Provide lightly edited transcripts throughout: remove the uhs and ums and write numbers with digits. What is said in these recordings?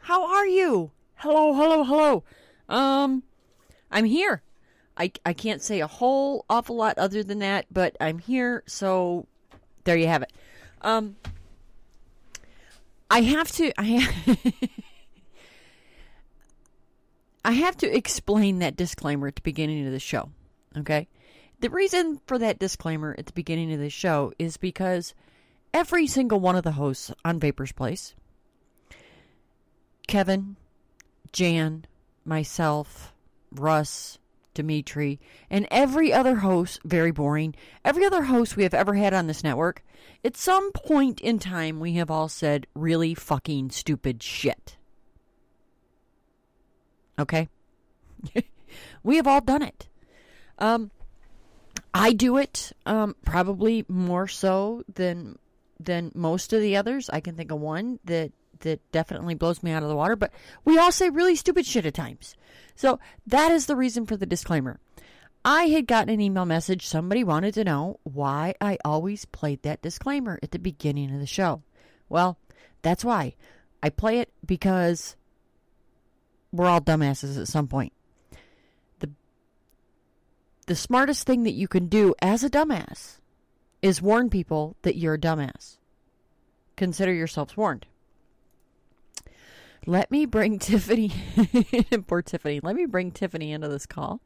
How are you? Hello. I'm here. I can't say a whole awful lot other than that, but I'm here, so there you have it. I have to explain that disclaimer at the beginning of the show, okay? The reason for that disclaimer at the beginning of the show is because every single one of the hosts on Vapor's Place, Kevin, Jan, myself, Russ, Dimitri, and every other host, very boring, every other host we have ever had on this network, at some point in time we have all said really fucking stupid shit. Okay? We have all done it. I do it probably more so than most of the others. I can think of one that definitely blows me out of the water, but we all say really stupid shit at times. So that is the reason for the disclaimer. I had gotten an email message. Somebody wanted to know why I always played that disclaimer at the beginning of the show. Well, that's why. I play it because we're all dumbasses at some point. The smartest thing that you can do as a dumbass is warn people that you're a dumbass. Consider yourselves warned. Let me bring Tiffany, poor Tiffany, let me bring Tiffany into this call.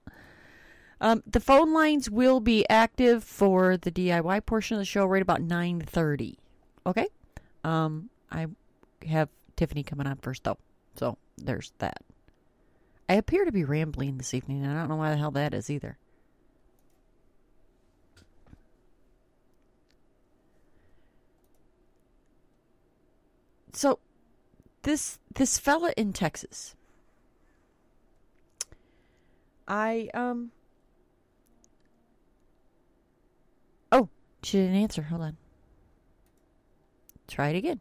The phone lines will be active for the DIY portion of the show right about 9:30. Okay? I have Tiffany coming on first, though. So, there's that. I appear to be rambling this evening, and I don't know why the hell that is either. So, This fella in Texas, oh, she didn't answer. Hold on. Try it again.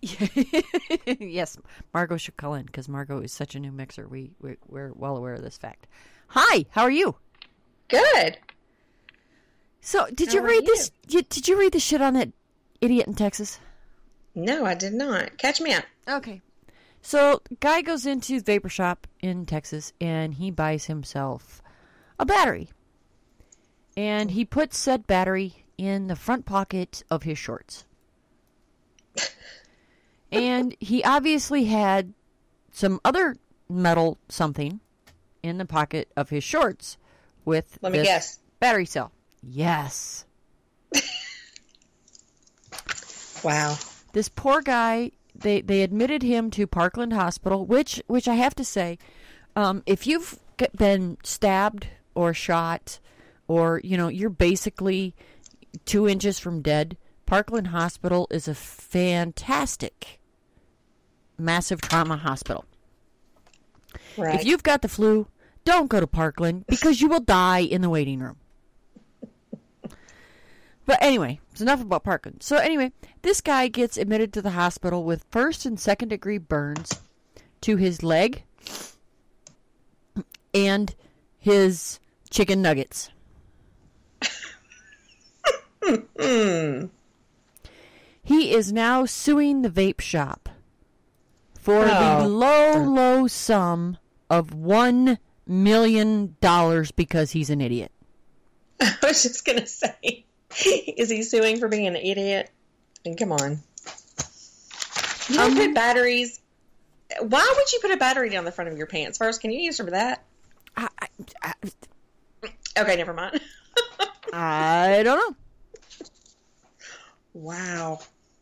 Yes, Margo should call in because Margo is such a new mixer. We're well aware of this fact. Hi, how are you? Good. So did you read the shit on that idiot in Texas? No, I did not. Catch me up. Okay. So, guy goes into the vapor shop in Texas, and he buys himself a battery. And he puts said battery in the front pocket of his shorts. And he obviously had some other metal something in the pocket of his shorts with battery cell. Yes. Wow. This poor guy, they admitted him to Parkland Hospital, which I have to say, if you've been stabbed or shot or, you're basically 2 inches from dead, Parkland Hospital is a fantastic massive trauma hospital. Right. If you've got the flu, don't go to Parkland because you will die in the waiting room. But anyway, it's enough about Parkland. So anyway, this guy gets admitted to the hospital with first and second degree burns to his leg and his chicken nuggets. He is now suing the vape shop for the low sum of $1 million because he's an idiot. I was just going to say. Is he suing for being an idiot? I mean, come on. You don't put batteries. Why would you put a battery down the front of your pants? First, can you answer for that? Okay, never mind. I don't know. Wow.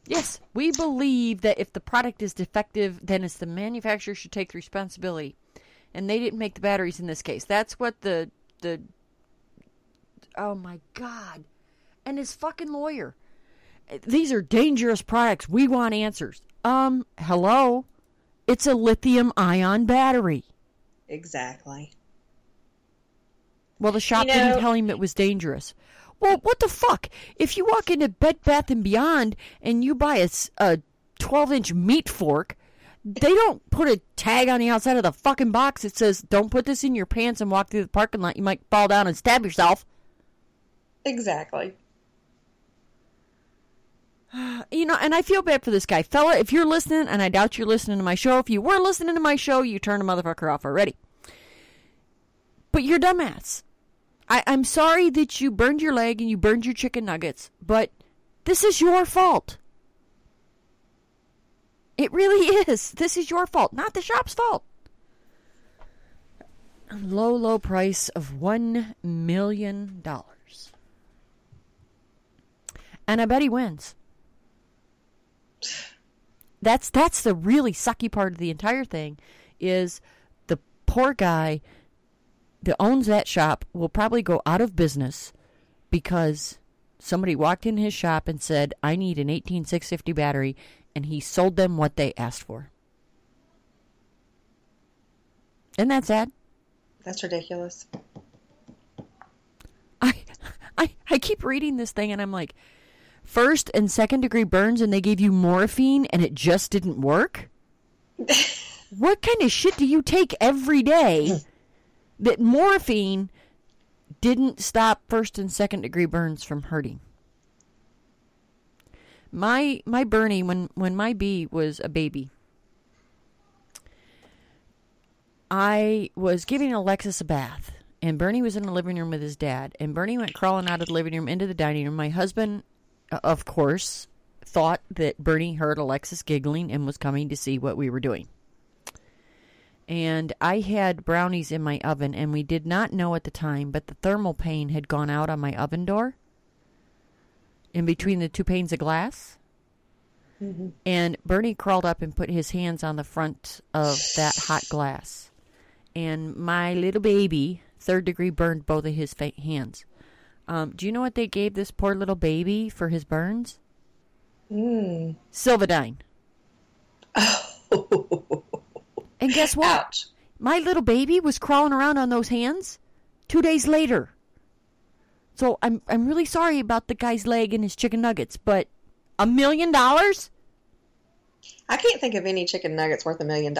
Yes, we believe that if the product is defective, then it's the manufacturer should take the responsibility. And they didn't make the batteries in this case. That's what the oh, my God. And his fucking lawyer. These are dangerous products. We want answers. Hello? It's a lithium-ion battery. Exactly. Well, the shop didn't tell him it was dangerous. Well, what the fuck? If you walk into Bed Bath & Beyond and you buy a 12-inch meat fork, they don't put a tag on the outside of the fucking box that says, don't put this in your pants and walk through the parking lot. You might fall down and stab yourself. Exactly. And I feel bad for this guy. Fella, if you're listening, and I doubt you're listening to my show, if you were listening to my show, you turned a motherfucker off already. But you're dumbass. I'm sorry that you burned your leg and you burned your chicken nuggets, but this is your fault. It really is. This is your fault, not the shop's fault. Low, low price of $1 million. And I bet he wins. That's the really sucky part of the entire thing, is the poor guy that owns that shop will probably go out of business because somebody walked in his shop and said, I need an 18650 battery, and he sold them what they asked for. Isn't that sad? That's ridiculous. I keep reading this thing and I'm like, first and second degree burns, and they gave you morphine and it just didn't work? What kind of shit do you take every day that morphine didn't stop first and second degree burns from hurting? My Bernie, when my bee was a baby, I was giving Alexis a bath. And Bernie was in the living room with his dad. And Bernie went crawling out of the living room into the dining room. My husband, of course, thought that Bernie heard Alexis giggling and was coming to see what we were doing. And I had brownies in my oven, and we did not know at the time, but the thermal pane had gone out on my oven door in between the two panes of glass. Mm-hmm. And Bernie crawled up and put his hands on the front of that hot glass. And my little baby, third degree, burned both of his hands. Do you know what they gave this poor little baby for his burns? Silvadine. Oh. And guess what? Ouch. My little baby was crawling around on those hands 2 days later. So I'm really sorry about the guy's leg and his chicken nuggets, but $1 million? I can't think of any chicken nuggets worth $1 million.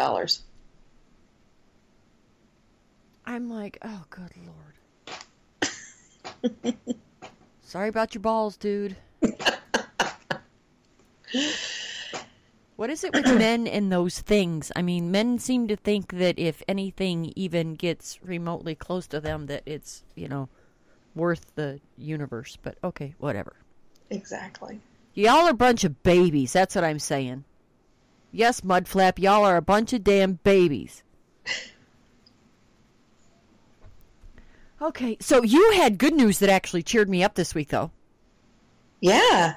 I'm like, oh, good Lord. Sorry about your balls, dude. What is it with men and those things? I mean, men seem to think that if anything even gets remotely close to them, that it's, worth the universe. But okay, whatever. Exactly. Y'all are a bunch of babies. That's what I'm saying. Yes, Mudflap, y'all are a bunch of damn babies. Okay, so you had good news that actually cheered me up this week, though. Yeah.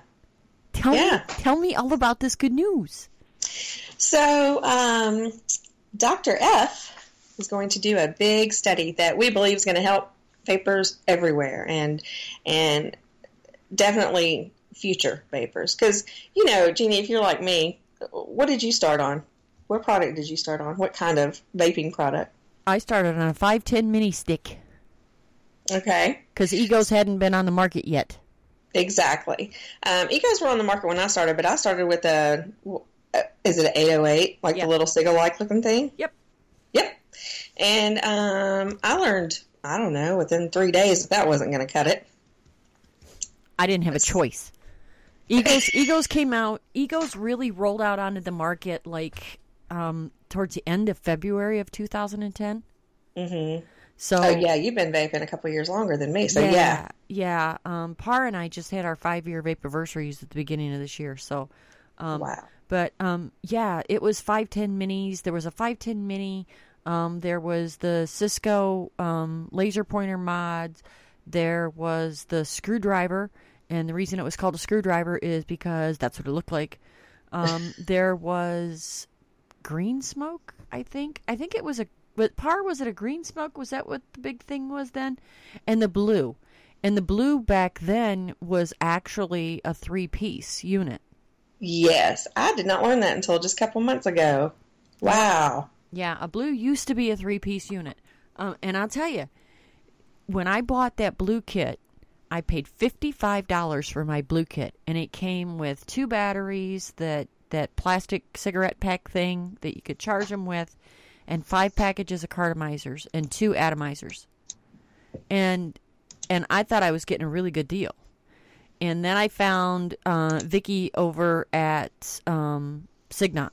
Tell me all about this good news. So, Dr. F is going to do a big study that we believe is going to help vapors everywhere and definitely future vapors. Because, Jeannie, if you're like me, what did you start on? What product did you start on? What kind of vaping product? I started on a 510 mini stick. Okay. Because Egos hadn't been on the market yet. Exactly. Egos were on the market when I started, but I started with is it an 808? Like the little Sig-a-like looking thing? Yep. And I learned, I don't know, within 3 days that wasn't going to cut it. I didn't have a choice. Egos came out. Egos really rolled out onto the market like towards the end of February of 2010. Mm-hmm. So, you've been vaping a couple of years longer than me, so yeah. Yeah, Par and I just had our 5-year vapiversaries at the beginning of this year, so. Wow. But, it was 510 minis. There was a 510 mini. There was the Cisco laser pointer mods. There was the screwdriver, and the reason it was called a screwdriver is because that's what it looked like. There was Green Smoke, I think. I think it was But Par, was it a Green Smoke? Was that what the big thing was then? And the Blue. And the Blue back then was actually a 3-piece unit. Yes. I did not learn that until just a couple months ago. Wow. Yeah, a Blue used to be a three-piece unit. And I'll tell you, when I bought that Blue kit, I paid $55 for my Blue kit, and it came with two batteries, that plastic cigarette pack thing that you could charge them with, and 5 packages of cartomizers and 2 atomizers. And I thought I was getting a really good deal. And then I found Vicky over at Signot.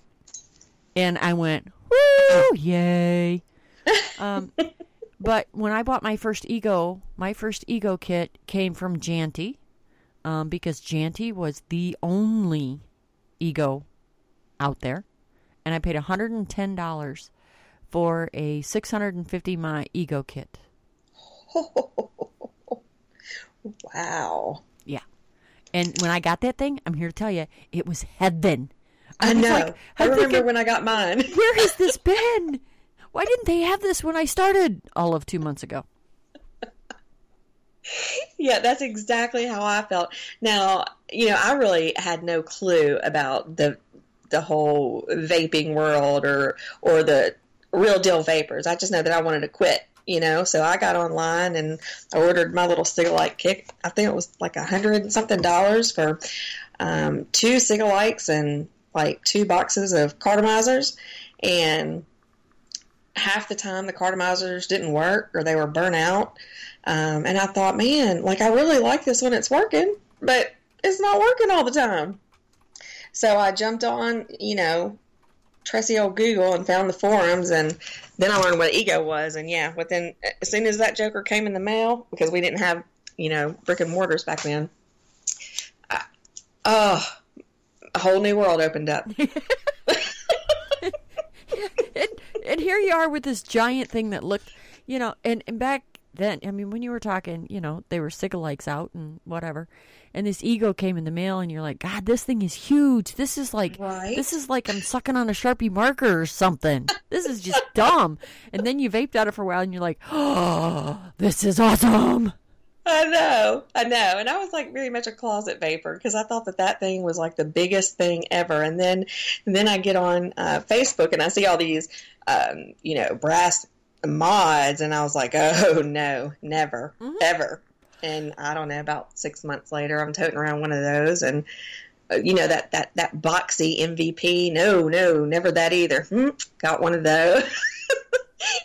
And I went, woo, yay. But when I bought my first Ego kit came from Janty, because Janty was the only Ego out there. And I paid $110 for a 650 mAh Ego kit. Wow. Yeah. And when I got that thing, I'm here to tell you, it was heaven. I know. Like, I remember when I got mine. Where has this been? Why didn't they have this when I started all of 2 months ago? Yeah, that's exactly how I felt. Now, you know, I really had no clue about the whole vaping world or the real deal vapors. I just know that I wanted to quit. You know, so I got online and I ordered my little Sig-a-like kit. I think it was like $100 and something for 2 Sig-a-likes and like 2 boxes of cartomizers. And half the time the cartomizers didn't work or they were burnt out. And I thought, man, like I really like this when it's working, but it's not working all the time. So I jumped on, you know, trusty old Google and found the forums, and then I learned what Ego was. And yeah, within as soon as that joker came in the mail, because we didn't have, you know, brick and mortars back then, a whole new world opened up. and here you are with this giant thing that looked, you know, and back then, I mean, when you were talking, you know, they were Sig-a-likes out and whatever, and this Ego came in the mail, and you're like, God, this thing is huge. This is like, right? This is like I'm sucking on a Sharpie marker or something. This is just dumb. And then you vaped at it for a while, and you're like, oh, this is awesome. I know. And I was like very much a closet vapor because I thought that thing was like the biggest thing ever. And then I get on Facebook and I see all these, you know, brass mods, and I was like, oh no, never, mm-hmm. ever. And I don't know, about 6 months later, I'm toting around one of those, and you know, that boxy MVP, no, never that either. Got one of those.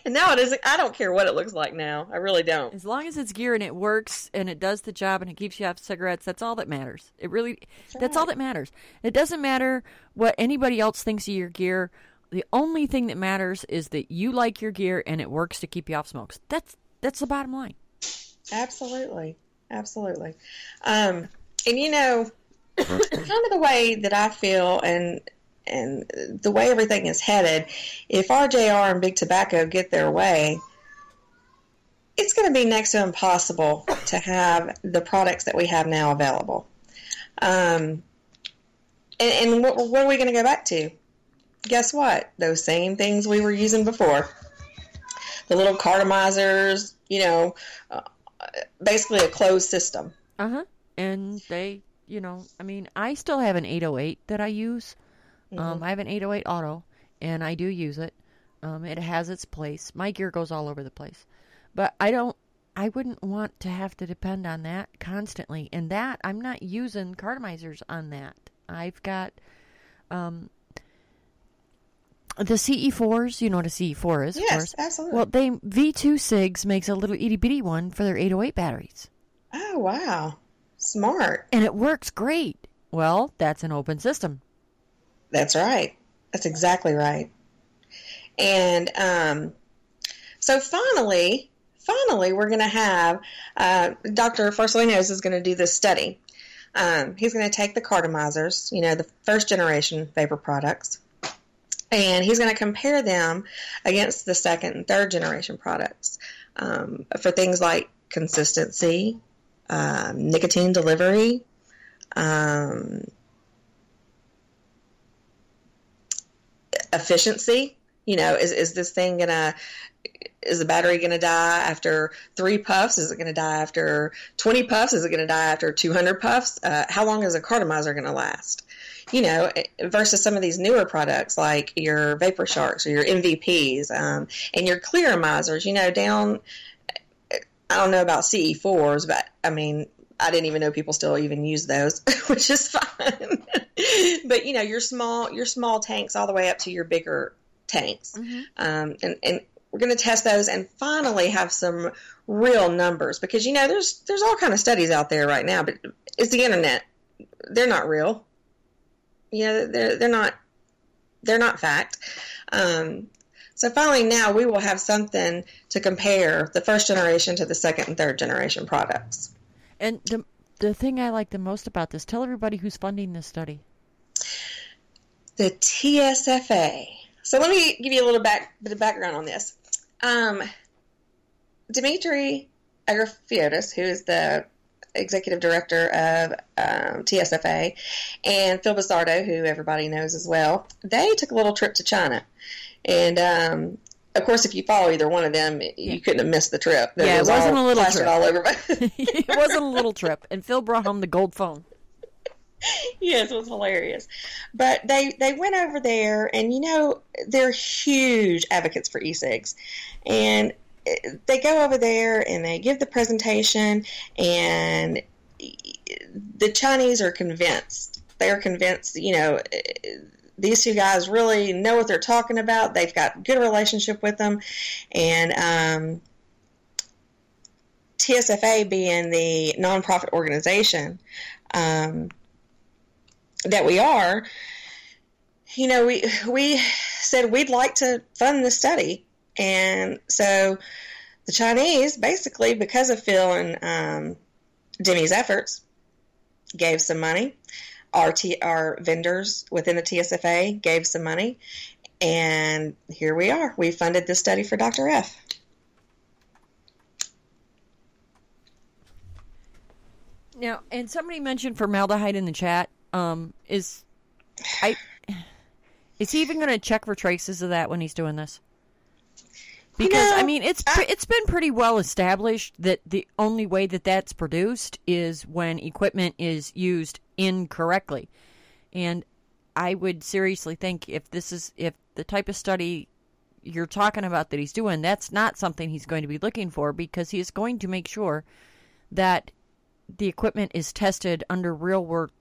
And now it isn't, I don't care what it looks like now. I really don't. As long as it's gear and it works and it does the job and it keeps you off cigarettes, that's all that matters. It really, that's all that matters. It doesn't matter what anybody else thinks of your gear. The only thing that matters is that you like your gear and it works to keep you off smokes. That's the bottom line. Absolutely. And you know, kind of the way that I feel and the way everything is headed, if RJR and Big Tobacco get their way, it's going to be next to impossible to have the products that we have now available. And what are we going to go back to? Guess what? Those same things we were using before. The little cartomizers, you know, basically a closed system. Uh-huh. And they, you know, I mean, I still have an 808 that I use. Mm-hmm. I have an 808 auto, and I do use it. It has its place. My gear goes all over the place. But I wouldn't want to have to depend on that constantly. And that, I'm not using cartomizers on that. I've got, the CE4s, you know what a CE4 is, yes, of course. Yes, absolutely. Well, V2 Sigs makes a little itty-bitty one for their 808 batteries. Oh, wow. Smart. And it works great. Well, that's an open system. That's right. That's exactly right. And so finally, we're going to have, Dr. Farsalinos is going to do this study. He's going to take the cartomizers, you know, the first-generation vapor products, and he's going to compare them against the second and third generation products for things like consistency, nicotine delivery, efficiency. You know, is this thing going to is the battery going to die after 3 puffs? Is it going to die after 20 puffs? Is it going to die after 200 puffs? How long is a cartomizer going to last? You know, versus some of these newer products like your Vapor Sharks or your MVPs and your Clearomizers, you know, down, I don't know about CE4s, but I mean, I didn't even know people still even use those, which is fine. But, you know, your small tanks all the way up to your bigger tanks. Mm-hmm. And we're going to test those and finally have some real numbers because, you know, there's all kind of studies out there right now, but it's the internet. They're not real. You know, they're not fact. So finally now we will have something to compare the first generation to the second and third generation products. And the thing I like the most about this, tell everybody who's funding this study. The TSFA. So let me give you a little bit of background on this. Dimitri Agrafiotis, who is the executive director of TSFA, and Phil Bizzardo, who everybody knows as well, they took a little trip to China. And, of course, if you follow either one of them, you couldn't have missed the trip. That yeah, was it wasn't all a little trip. All over. It wasn't a little trip. And Phil brought home the gold phone. Yes, it was hilarious. But they went over there, and, you know, they're huge advocates for e-cigs. And they go over there, and they give the presentation, and the Chinese are convinced. They are convinced, you know, these two guys really know what they're talking about. They've got a good relationship with them. And TSFA being the nonprofit organization that we are, you know, we said we'd like to fund this study. And so the Chinese basically, because of Phil and Demi's efforts, gave some money. Our vendors within the TSFA gave some money, and here we are. We funded this study for Dr. F. Now, and somebody mentioned formaldehyde in the chat. Is he even going to check for traces of that when he's doing this? Because, you know, I mean, it's been pretty well established that the only way that that's produced is when equipment is used incorrectly. And I would seriously think if the type of study you're talking about that he's doing, that's not something he's going to be looking for, because he is going to make sure that the equipment is tested under real world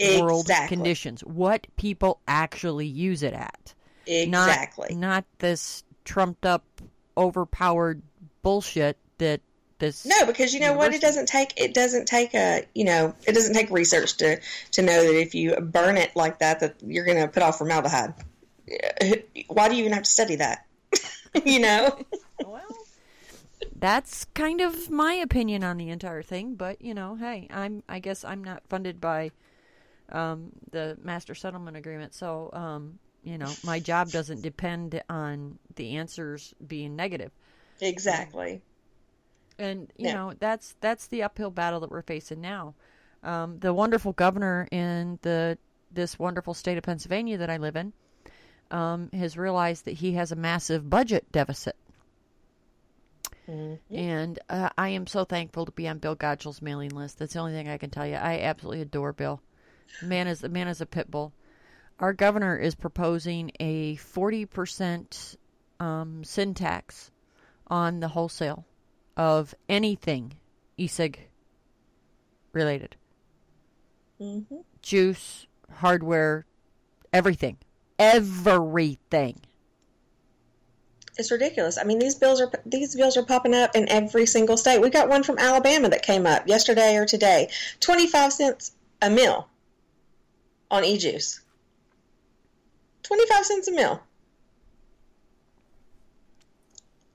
conditions. What people actually use it at. Exactly. Not this trumped up, overpowered bullshit that this. No, because you know what? It doesn't take research to know that if you burn it like that you're going to put off formaldehyde. Why do you even have to study that? You know? Well, that's kind of my opinion on the entire thing, but you know, hey, I guess I'm not funded by the Master Settlement Agreement, so you know, my job doesn't depend on the answers being negative. Exactly. And, you know, that's the uphill battle that we're facing now. The wonderful governor in this wonderful state of Pennsylvania that I live in has realized that he has a massive budget deficit. Mm-hmm. And I am so thankful to be on Bill Godchall's mailing list. That's the only thing I can tell you. I absolutely adore Bill. The man is a pit bull. Our governor is proposing a 40% sin tax on the wholesale of anything e-cig related. Mm-hmm. Juice, hardware, everything. Everything. It's ridiculous. I mean, these bills are popping up in every single state. We got one from Alabama that came up yesterday or today. 25 cents a mil on e-juice. 25 cents a mil.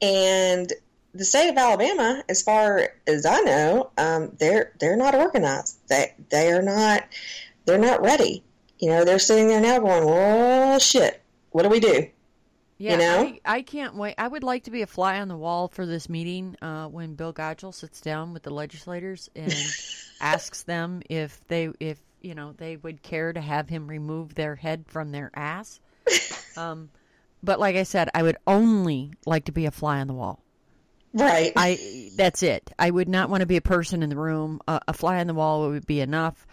And the state of Alabama, as far as I know, they're not organized. They're not ready. You know, they're sitting there now going, "Oh shit, what do we do?" Yeah, you know? I can't wait. I would like to be a fly on the wall for this meeting when Bill Godchall sits down with the legislators and asks them if you know, they would care to have him remove their head from their ass. But like I said, I would only like to be a fly on the wall. Right. That's it. I would not want to be a person in the room. A fly on the wall would be enough.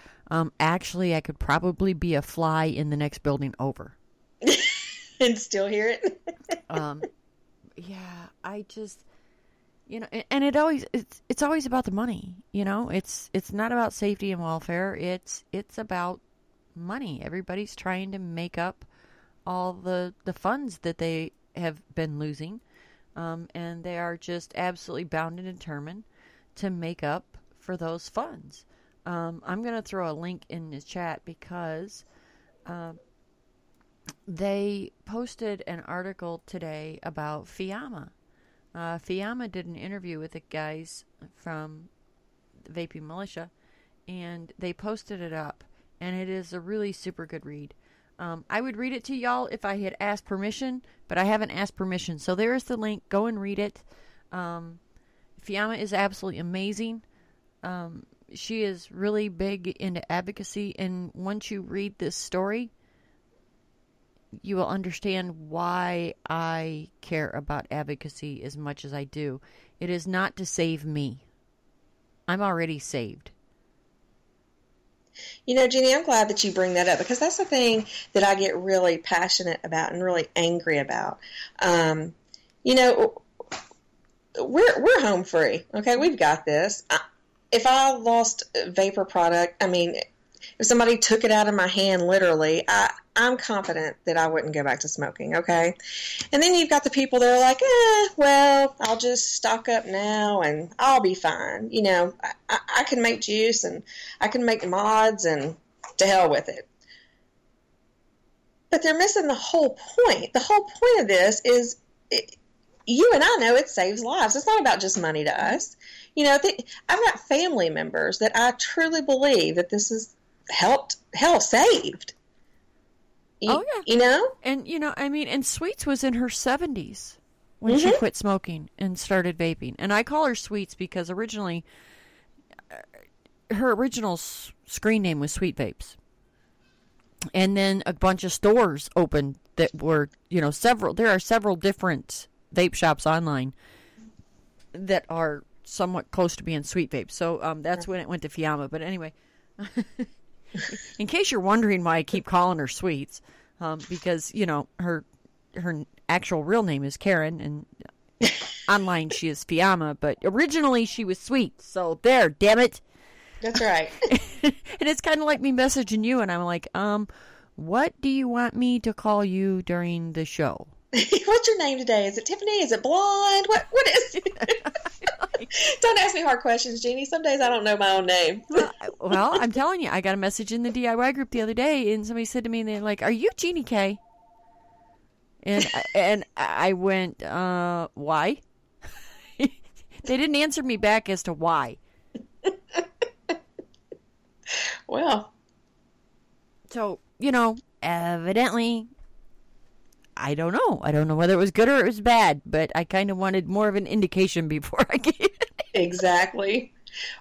Actually, I could probably be a fly in the next building over. And still hear it. Yeah, I just, you know, and it's always about the money. You know, it's not about safety and welfare. It's about money. Everybody's trying to make up all the funds that they have been losing. And they are just absolutely bound and determined to make up for those funds. I'm going to throw a link in the chat because they posted an article today about Fiamma. Fiamma did an interview with the guys from the Vaping Militia, and they posted it up, and it is a really super good read. I would read it to y'all if I had asked permission, but I haven't asked permission. So there is the link. Go and read it. Fiamma is absolutely amazing. She is really big into advocacy. And once you read this story, you will understand why I care about advocacy as much as I do. It is not to save me. I'm already saved. You know, Jeannie, I'm glad that you bring that up because that's the thing that I get really passionate about and really angry about. You know, we're home free. Okay, we've got this. If I lost vapor product, I mean, if somebody took it out of my hand, literally, I'm confident that I wouldn't go back to smoking. Okay, and then you've got the people that are like, well, I'll just stock up now and I'll be fine. You know, I can make juice and I can make mods and to hell with it. But they're missing the whole point. The whole point of this is, you and I know it saves lives. It's not about just money to us. You know, I've got family members that I truly believe that this has helped, hell, saved. Oh, yeah. You know? And, you know, I mean, and Sweets was in her 70s when she quit smoking and started vaping. And I call her Sweets because originally, her original screen name was Sweet Vapes. And then a bunch of stores opened that were, you know, there are several different vape shops online that are somewhat close to being Sweet Vapes. So that's when it went to Fiamma. But anyway... In case you're wondering why I keep calling her Sweets, because, you know, her actual real name is Karen, and online she is Fiamma, but originally she was Sweets. So there, damn it. That's right. And it's kind of like me messaging you, and I'm like, what do you want me to call you during the show? What's your name today? Is it Tiffany? Is it Blonde? What is it? Don't ask me hard questions, Jeannie. Some days I don't know my own name. Well, I'm telling you, I got a message in the DIY group the other day, and somebody said to me, they're like, "Are you Jeannie K?" And I went, "Why?" They didn't answer me back as to why. Well, so you know, evidently, I don't know. I don't know whether it was good or it was bad, but I kind of wanted more of an indication before I gave it. Exactly.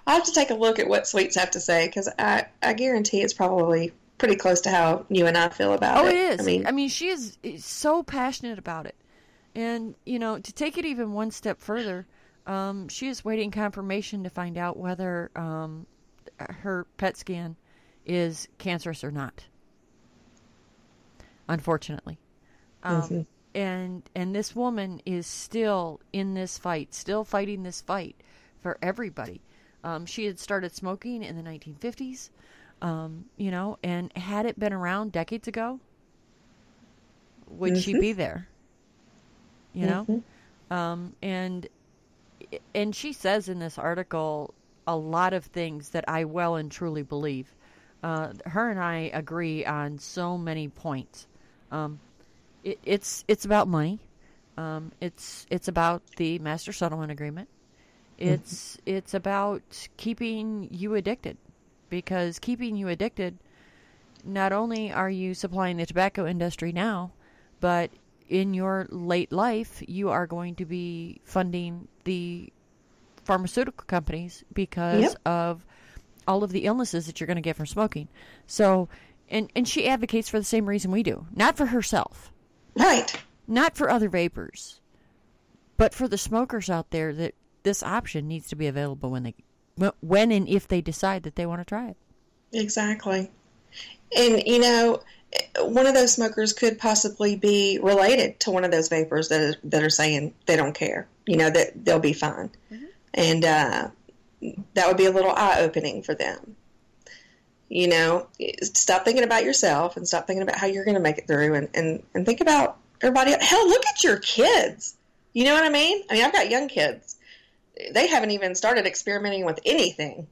I'll have to take a look at what Sweets have to say, because I guarantee it's probably pretty close to how you and I feel about it. Oh, it is. I mean, she is so passionate about it. And, you know, to take it even one step further, she is waiting confirmation to find out whether her PET scan is cancerous or not, unfortunately. And this woman is still in this fight, still fighting this fight for everybody. She had started smoking in the 1950s, you know, and had it been around decades ago, would she be there? You know? And she says in this article a lot of things that I well and truly believe. Her and I agree on so many points. It's about money. It's about the Master Settlement Agreement. It's about keeping you addicted, because keeping you addicted, not only are you supplying the tobacco industry now, but in your late life, you are going to be funding the pharmaceutical companies because of all of the illnesses that you're going to get from smoking. So, and she advocates for the same reason we do, not for herself. Right. Not for other vapors, but for the smokers out there, that this option needs to be available when and if they decide that they want to try it. Exactly. And, you know, one of those smokers could possibly be related to one of those vapors that are saying they don't care, you know, that they'll be fine. Mm-hmm. And that would be a little eye-opening for them. You know, stop thinking about yourself and stop thinking about how you're going to make it through and think about everybody else. Hell, look at your kids. You know what I mean? I mean, I've got young kids. They haven't even started experimenting with anything.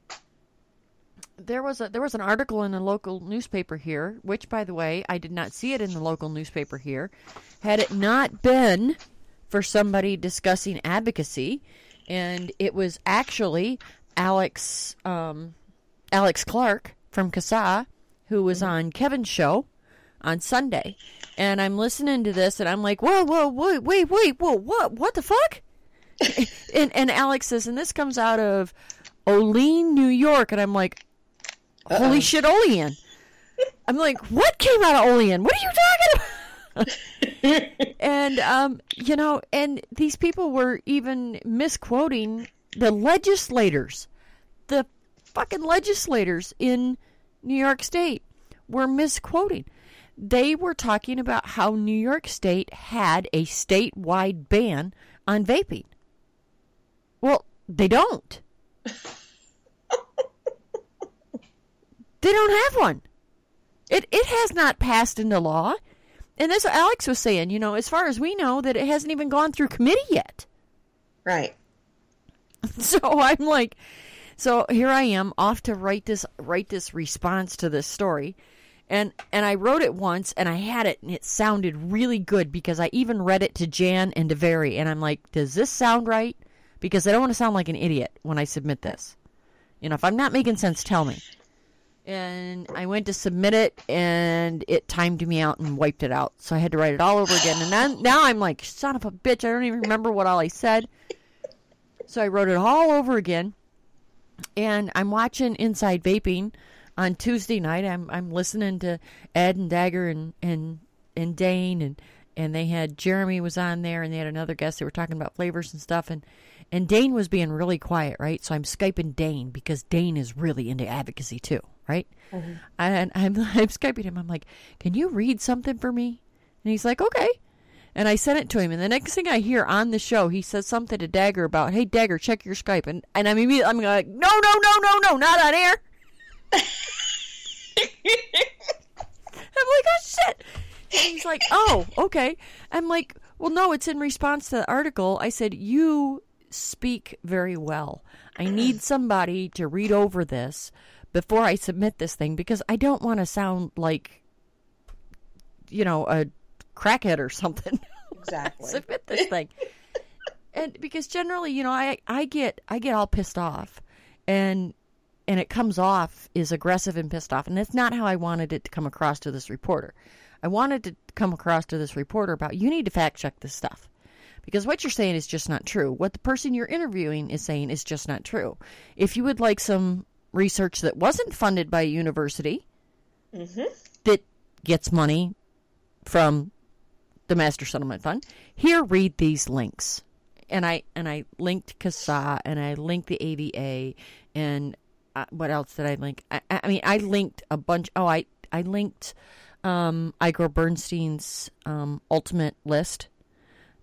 There was an article in a local newspaper here, which, by the way, I did not see it in the local newspaper here. Had it not been for somebody discussing advocacy, and it was actually Alex Clark from CASAA, who was on Kevin's show on Sunday. And I'm listening to this, and I'm like, whoa, what the fuck? and Alex says, and this comes out of Olean, New York. And I'm like, holy shit, Olean. I'm like, what came out of Olean? What are you talking about? And, you know, and these people were even misquoting the fucking legislators in New York State were misquoting. They were talking about how New York State had a statewide ban on vaping. Well, they don't. They don't have one. It has not passed into law. And that's what Alex was saying, you know, as far as we know, that it hasn't even gone through committee yet. Right. So I'm like, so here I am off to write this response to this story. And I wrote it once, and I had it, and it sounded really good because I even read it to Jan and to Veri, and I'm like, does this sound right? Because I don't want to sound like an idiot when I submit this. You know, if I'm not making sense, tell me. And I went to submit it, and it timed me out and wiped it out. So I had to write it all over again. And then, now I'm like, son of a bitch, I don't even remember what all I said. So I wrote it all over again, and I'm watching Inside Vaping. On Tuesday night, I'm listening to Ed and Dagger and Dane, and they had Jeremy was on there, and they had another guest. They were talking about flavors and stuff, and Dane was being really quiet, right? So I'm Skyping Dane because Dane is really into advocacy too, right? Mm-hmm. And I'm Skyping him. I'm like, can you read something for me? And he's like, okay. And I sent it to him, and the next thing I hear on the show, he says something to Dagger about, hey, Dagger, check your Skype. And I'm immediately, I'm like, no, not on air. I'm like, oh shit. And he's like, oh, okay. I'm like, well, no, it's in response to the article. I said, you speak very well. I need somebody to read over this before I submit this thing because I don't want to sound like, you know, a crackhead or something. Exactly. Submit this thing. And because generally, you know, I get all pissed off and it comes off is aggressive and pissed off. And that's not how I wanted it to come across to this reporter. I wanted to come across to this reporter about, you need to fact check this stuff. Because what you're saying is just not true. What the person you're interviewing is saying is just not true. If you would like some research that wasn't funded by a university, that gets money from the Master Settlement Fund, here, read these links. And I linked CASAA, and I linked the AVA, and... what else did I link? I mean, I linked a bunch. Oh, I linked Igor Bernstein's ultimate list,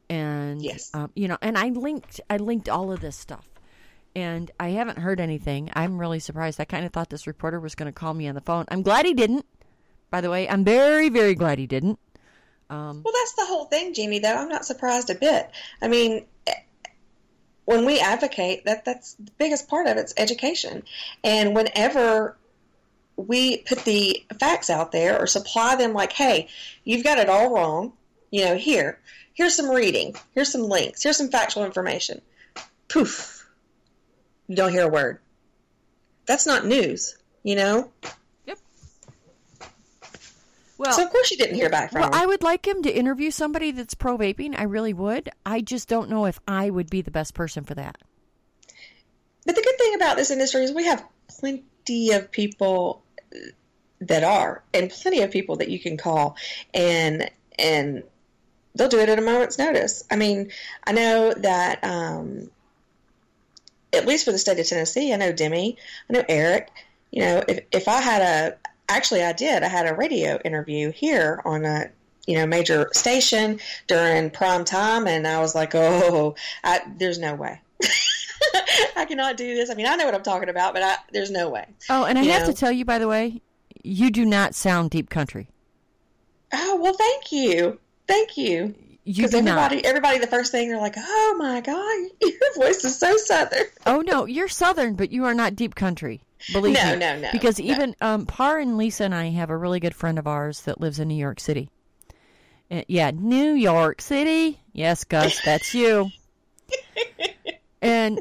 and yes, you know, and I linked all of this stuff, and I haven't heard anything. I'm really surprised. I kind of thought this reporter was going to call me on the phone. I'm glad he didn't. By the way, I'm very, very glad he didn't. Well, that's the whole thing, Jeannie. Though I'm not surprised a bit. I mean. When we advocate, that's the biggest part of it's education. And whenever we put the facts out there or supply them like, hey, you've got it all wrong, you know, here's some reading, here's some links, here's some factual information. Poof. You don't hear a word. That's not news, you know? Yep. Well, so, of course you didn't hear back from him. Well, I would like him to interview somebody that's pro-vaping. I really would. I just don't know if I would be the best person for that. But the good thing about this industry is we have plenty of people that are, and plenty of people that you can call and they'll do it at a moment's notice. I mean, I know that, at least for the state of Tennessee, I know Demi, I know Eric, you know, if I had a, actually I did, I had a radio interview here on a, you know, major station during prime time. And I was like, oh, there's no way. I cannot do this. I mean, I know what I'm talking about, but there's no way. Oh, and I have to tell you, by the way, you do not sound deep country. Oh, well, thank you. Thank you. Because everybody, the first thing, they're like, oh, my God, your voice is so Southern. Oh, no, you're Southern, but you are not deep country. Believe me. No. Because even Par and Lisa and I have a really good friend of ours that lives in New York City. Yeah, New York City. Yes, Gus, that's you. And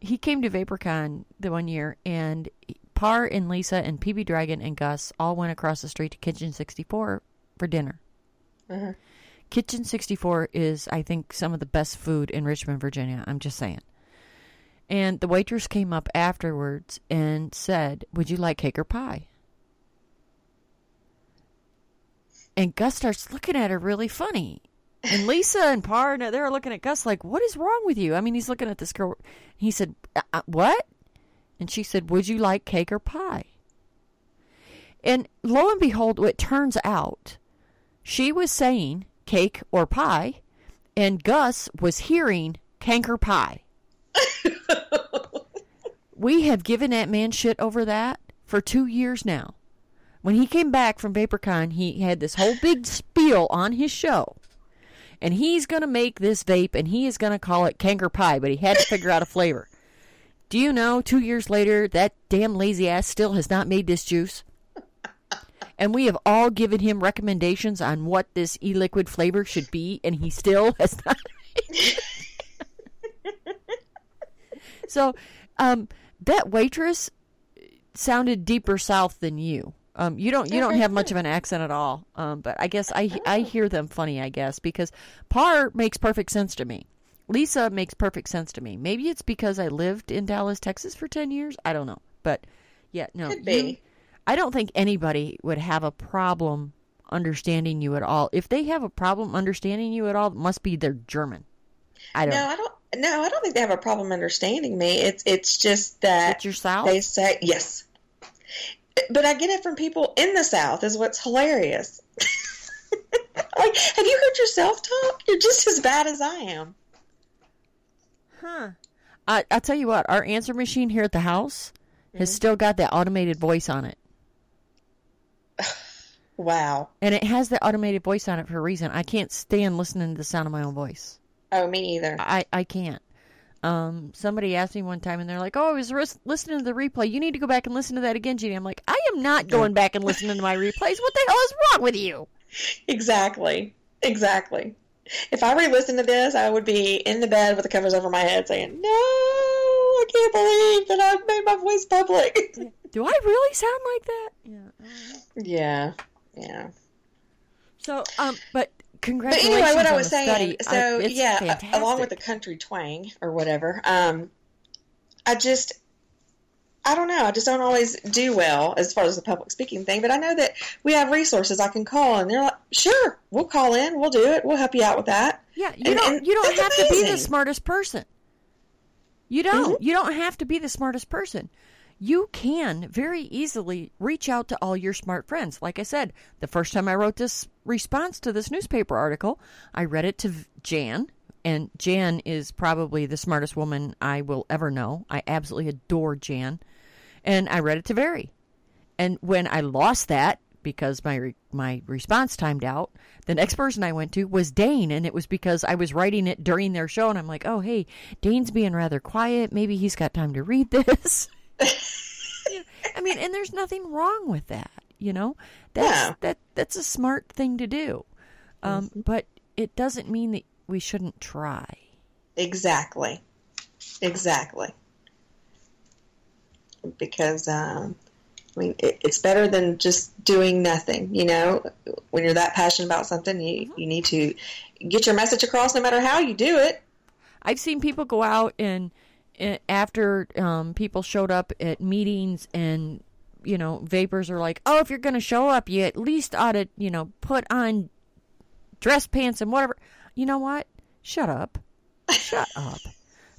he came to VaporCon the one year, and Par and Lisa and PB Dragon and Gus all went across the street to Kitchen 64 for dinner. Uh-huh. Kitchen 64 is, I think, some of the best food in Richmond, Virginia. I'm just saying. And the waitress came up afterwards and said, would you like cake or pie? And Gus starts looking at her really funny. And Lisa and Par, they're looking at Gus like, what is wrong with you? I mean, he's looking at this girl. He said, what? And she said, would you like cake or pie? And lo and behold, it turns out she was saying cake or pie, and Gus was hearing canker pie. We have given that man shit over that for 2 years now. When he came back from VaporCon, he had this whole big spiel on his show. And he's going to make this vape, and he is going to call it canker pie, but he had to figure out a flavor. Do you know, 2 years later, that damn lazy ass still has not made this juice? And we have all given him recommendations on what this e-liquid flavor should be, and he still has not made it. So, that waitress sounded deeper south than you. You don't have much of an accent at all. But I guess I hear them funny, I guess, because Par makes perfect sense to me. Lisa makes perfect sense to me. Maybe it's because I lived in Dallas, Texas for 10 years. I don't know. But yeah, no. Could be. I don't think anybody would have a problem understanding you at all. If they have a problem understanding you at all, it must be they're German. I don't think they have a problem understanding me. It's just that it's your South? They say yes. But I get it from people in the South is what's hilarious. Like, have you heard yourself talk? You're just as bad as I am. Huh. I'll tell you what. Our answer machine here at the house has still got that automated voice on it. Wow. And it has the automated voice on it for a reason. I can't stand listening to the sound of my own voice. Oh, me either. I can't. Somebody asked me one time and they're like, oh, I was listening to the replay. You need to go back and listen to that again, Jeannie. I'm like, I am not going back and listening to my replays. What the hell is wrong with you? Exactly. If I re-listened to this, I would be in the bed with the covers over my head saying, no, I can't believe that I've made my voice public. Do I really sound like that? Yeah. So, but congratulations. But anyway, what I was saying, so fantastic. Along with the country twang or whatever, I don't know. I just don't always do well as far as the public speaking thing, but I know that we have resources I can call, and they're like, sure, we'll call in, we'll do it, we'll help you out with that. Yeah, you don't have amazing. To be the smartest person. You don't. Mm-hmm. You don't have to be the smartest person. You can very easily reach out to all your smart friends. Like I said, the first time I wrote this response to this newspaper article, I read it to Jan, and Jan is probably the smartest woman I will ever know. I absolutely adore Jan. And I read it to Veri. And when I lost that, because my response timed out, the next person I went to was Dane, and it was because I was writing it during their show, and I'm like, oh, hey, Dane's being rather quiet. Maybe he's got time to read this. I mean, and there's nothing wrong with that, you know. That's a smart thing to do, but it doesn't mean that we shouldn't try. Exactly. Because I mean, it's better than just doing nothing. You know, when you're that passionate about something, you need to get your message across, no matter how you do it. I've seen people go out and. After people showed up at meetings and, you know, vapors are like, oh, if you're going to show up, you at least ought to, you know, put on dress pants and whatever. You know what? Shut up. Shut up.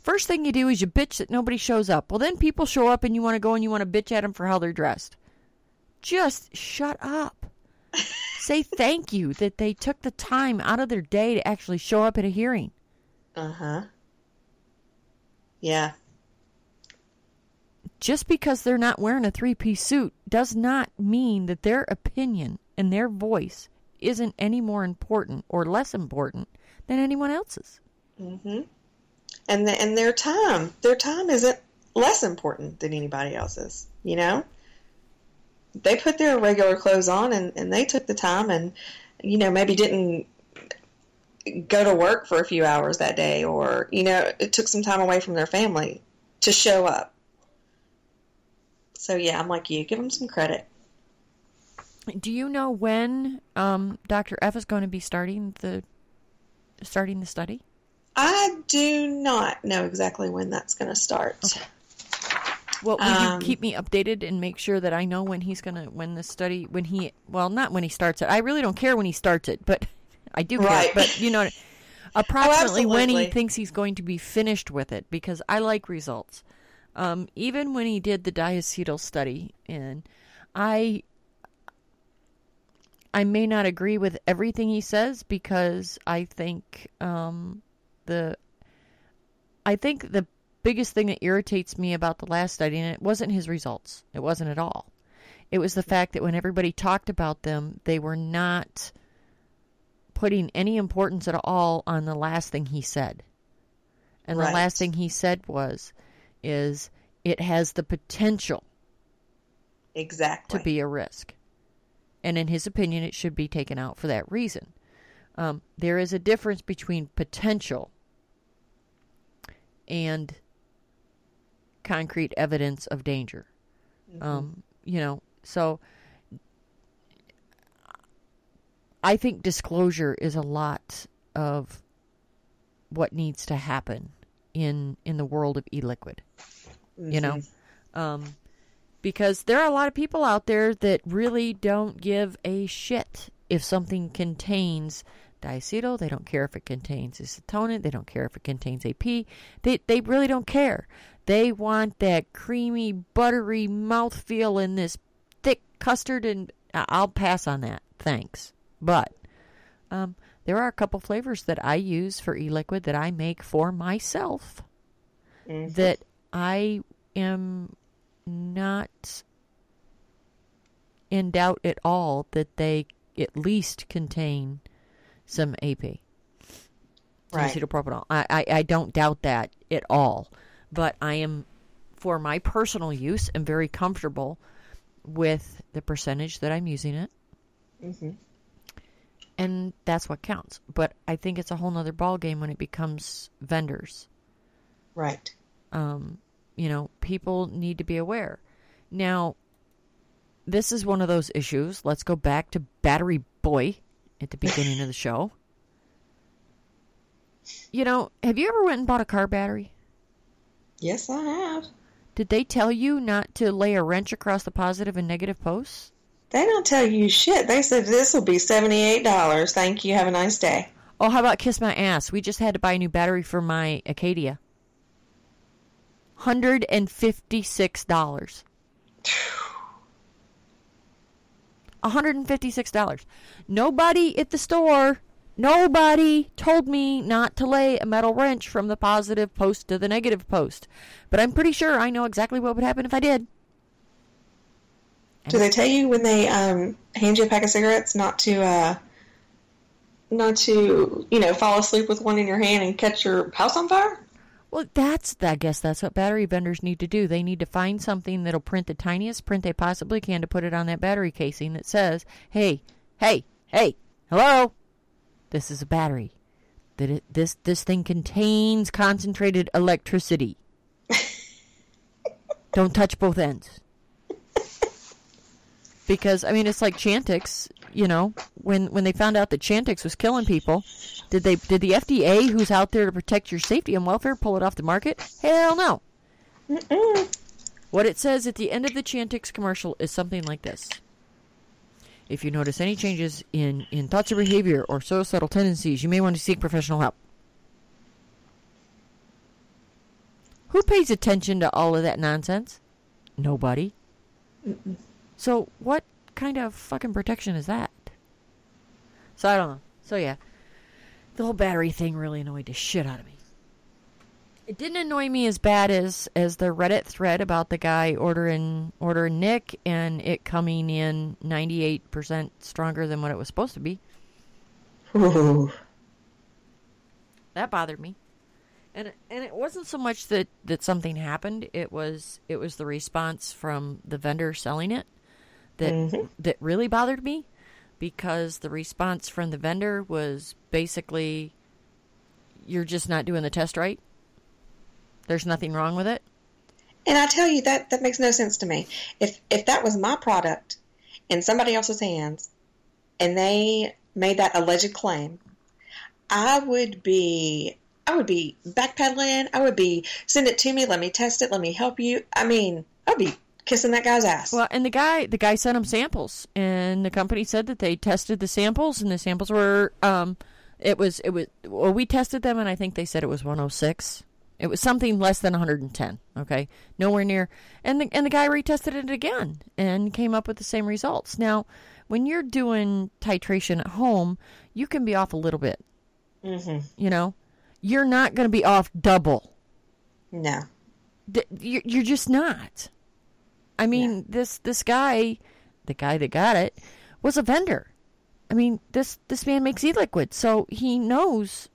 First thing you do is you bitch that nobody shows up. Well, then people show up and you want to go and you want to bitch at them for how they're dressed. Just shut up. Say thank you that they took the time out of their day to actually show up at a hearing. Uh-huh. Yeah. Just because they're not wearing a three-piece suit does not mean that their opinion and their voice isn't any more important or less important than anyone else's. Mm-hmm. And their time isn't less important than anybody else's, you know? They put their regular clothes on and they took the time and, you know, maybe didn't go to work for a few hours that day or, you know, it took some time away from their family to show up. So, yeah, I'm like you. Give them some credit. Do you know when Dr. F is going to be starting the study? I do not know exactly when that's going to start. Okay. Well, will you keep me updated and make sure that I know when he's going to, when the study, when he, well, not when he starts it. I really don't care when he starts it, but I do care. Right. But, you know, approximately when he thinks he's going to be finished with it, because I like results. Even when he did the diacetyl study, and I may not agree with everything he says because I think the biggest thing that irritates me about the last study, and it wasn't his results. It wasn't at all. It was the fact that when everybody talked about them, they were not putting any importance at all on the last thing he said. And right. The last thing he said is it has the potential exactly to be a risk. And in his opinion, it should be taken out for that reason. There is a difference between potential and concrete evidence of danger. Mm-hmm. You know, so I think disclosure is a lot of what needs to happen in the world of e-liquid, mm-hmm. you know, because there are a lot of people out there that really don't give a shit if something contains diacetyl. They don't care if it contains acetone. They don't care if it contains AP. They really don't care. They want that creamy, buttery mouthfeel in this thick custard, and I'll pass on that. Thanks. But there are a couple flavors that I use for e-liquid that I make for myself mm-hmm. that I am not in doubt at all that they at least contain some AP. Right. Acetylpropanol. I don't doubt that at all. But I am, for my personal use, am very comfortable with the percentage that I'm using it. Mm-hmm. And that's what counts. But I think it's a whole nother ballgame when it becomes vendors. Right. You know, people need to be aware. Now, this is one of those issues. Let's go back to Battery Boy at the beginning of the show. You know, have you ever went and bought a car battery? Yes, I have. Did they tell you not to lay a wrench across the positive and negative posts? They don't tell you shit. They said, this will be $78. Thank you. Have a nice day. Oh, how about kiss my ass? We just had to buy a new battery for my Acadia. $156. $156. Nobody at the store, nobody told me not to lay a metal wrench from the positive post to the negative post. But I'm pretty sure I know exactly what would happen if I did. Do they tell you when they hand you a pack of cigarettes not to, you know, fall asleep with one in your hand and catch your house on fire? Well, I guess that's what battery vendors need to do. They need to find something that'll print the tiniest print they possibly can to put it on that battery casing that says, hey, hello, this is a battery. This thing contains concentrated electricity. Don't touch both ends. Because, I mean, it's like Chantix, you know, when they found out that Chantix was killing people, did the FDA, who's out there to protect your safety and welfare, pull it off the market? Hell no. Mm-mm. What it says at the end of the Chantix commercial is something like this. If you notice any changes in thoughts or behavior or suicidal tendencies, you may want to seek professional help. Who pays attention to all of that nonsense? Nobody. Mm-mm. So what kind of fucking protection is that? So I don't know. So yeah. The whole battery thing really annoyed the shit out of me. It didn't annoy me as bad as the Reddit thread about the guy ordering Nick and it coming in 98% stronger than what it was supposed to be. Oh. That bothered me. And it wasn't so much that something happened, it was the response from the vendor selling it that really bothered me, because the response from the vendor was basically, you're just not doing the test right. There's nothing wrong with it. And I tell you, that makes no sense to me. If that was my product in somebody else's hands and they made that alleged claim, I would be backpedaling. I would be, send it to me. Let me test it. Let me help you. I mean, I'd be kissing that guy's ass. Well, and the guy sent him samples, and the company said that they tested the samples, and the samples were, we tested them, and I think they said it was 106. It was something less than 110. Okay, nowhere near. And the guy retested it again and came up with the same results. Now, when you're doing titration at home, you can be off a little bit. Mm-hmm. You know. You're not going to be off double. No. You're just not. I mean, no. This guy, the guy that got it, was a vendor. I mean, this man makes e-liquid, so he knows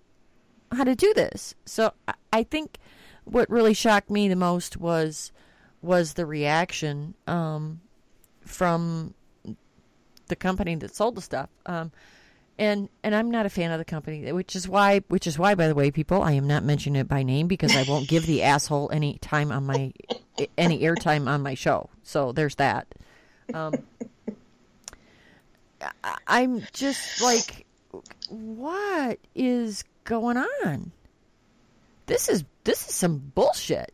how to do this. So I think what really shocked me the most was the reaction from the company that sold the stuff. And I'm not a fan of the company, which is why, by the way, people, I am not mentioning it by name because I won't give the asshole any time on my, any airtime on my show. So there's that. I'm just like, what is going on? This is some bullshit.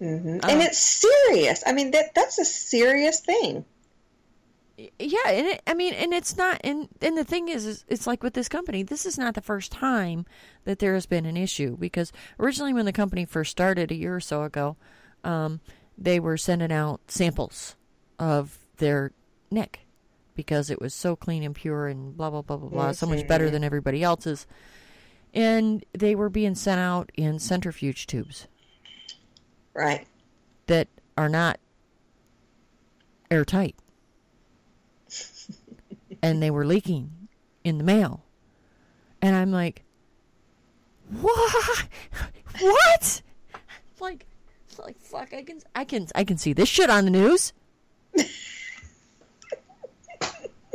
Mm-hmm. And it's serious. I mean, that's a serious thing. Yeah, and it's not, and the thing is it's like with this company, this is not the first time that there has been an issue, because originally when the company first started a year or so ago, they were sending out samples of their Nick because it was so clean and pure and blah, blah, blah, blah, blah, so much better than everybody else's. And they were being sent out in centrifuge tubes. Right. That are not airtight. And they were leaking in the mail. And I'm like, what? What? Like, fuck, I can see this shit on the news.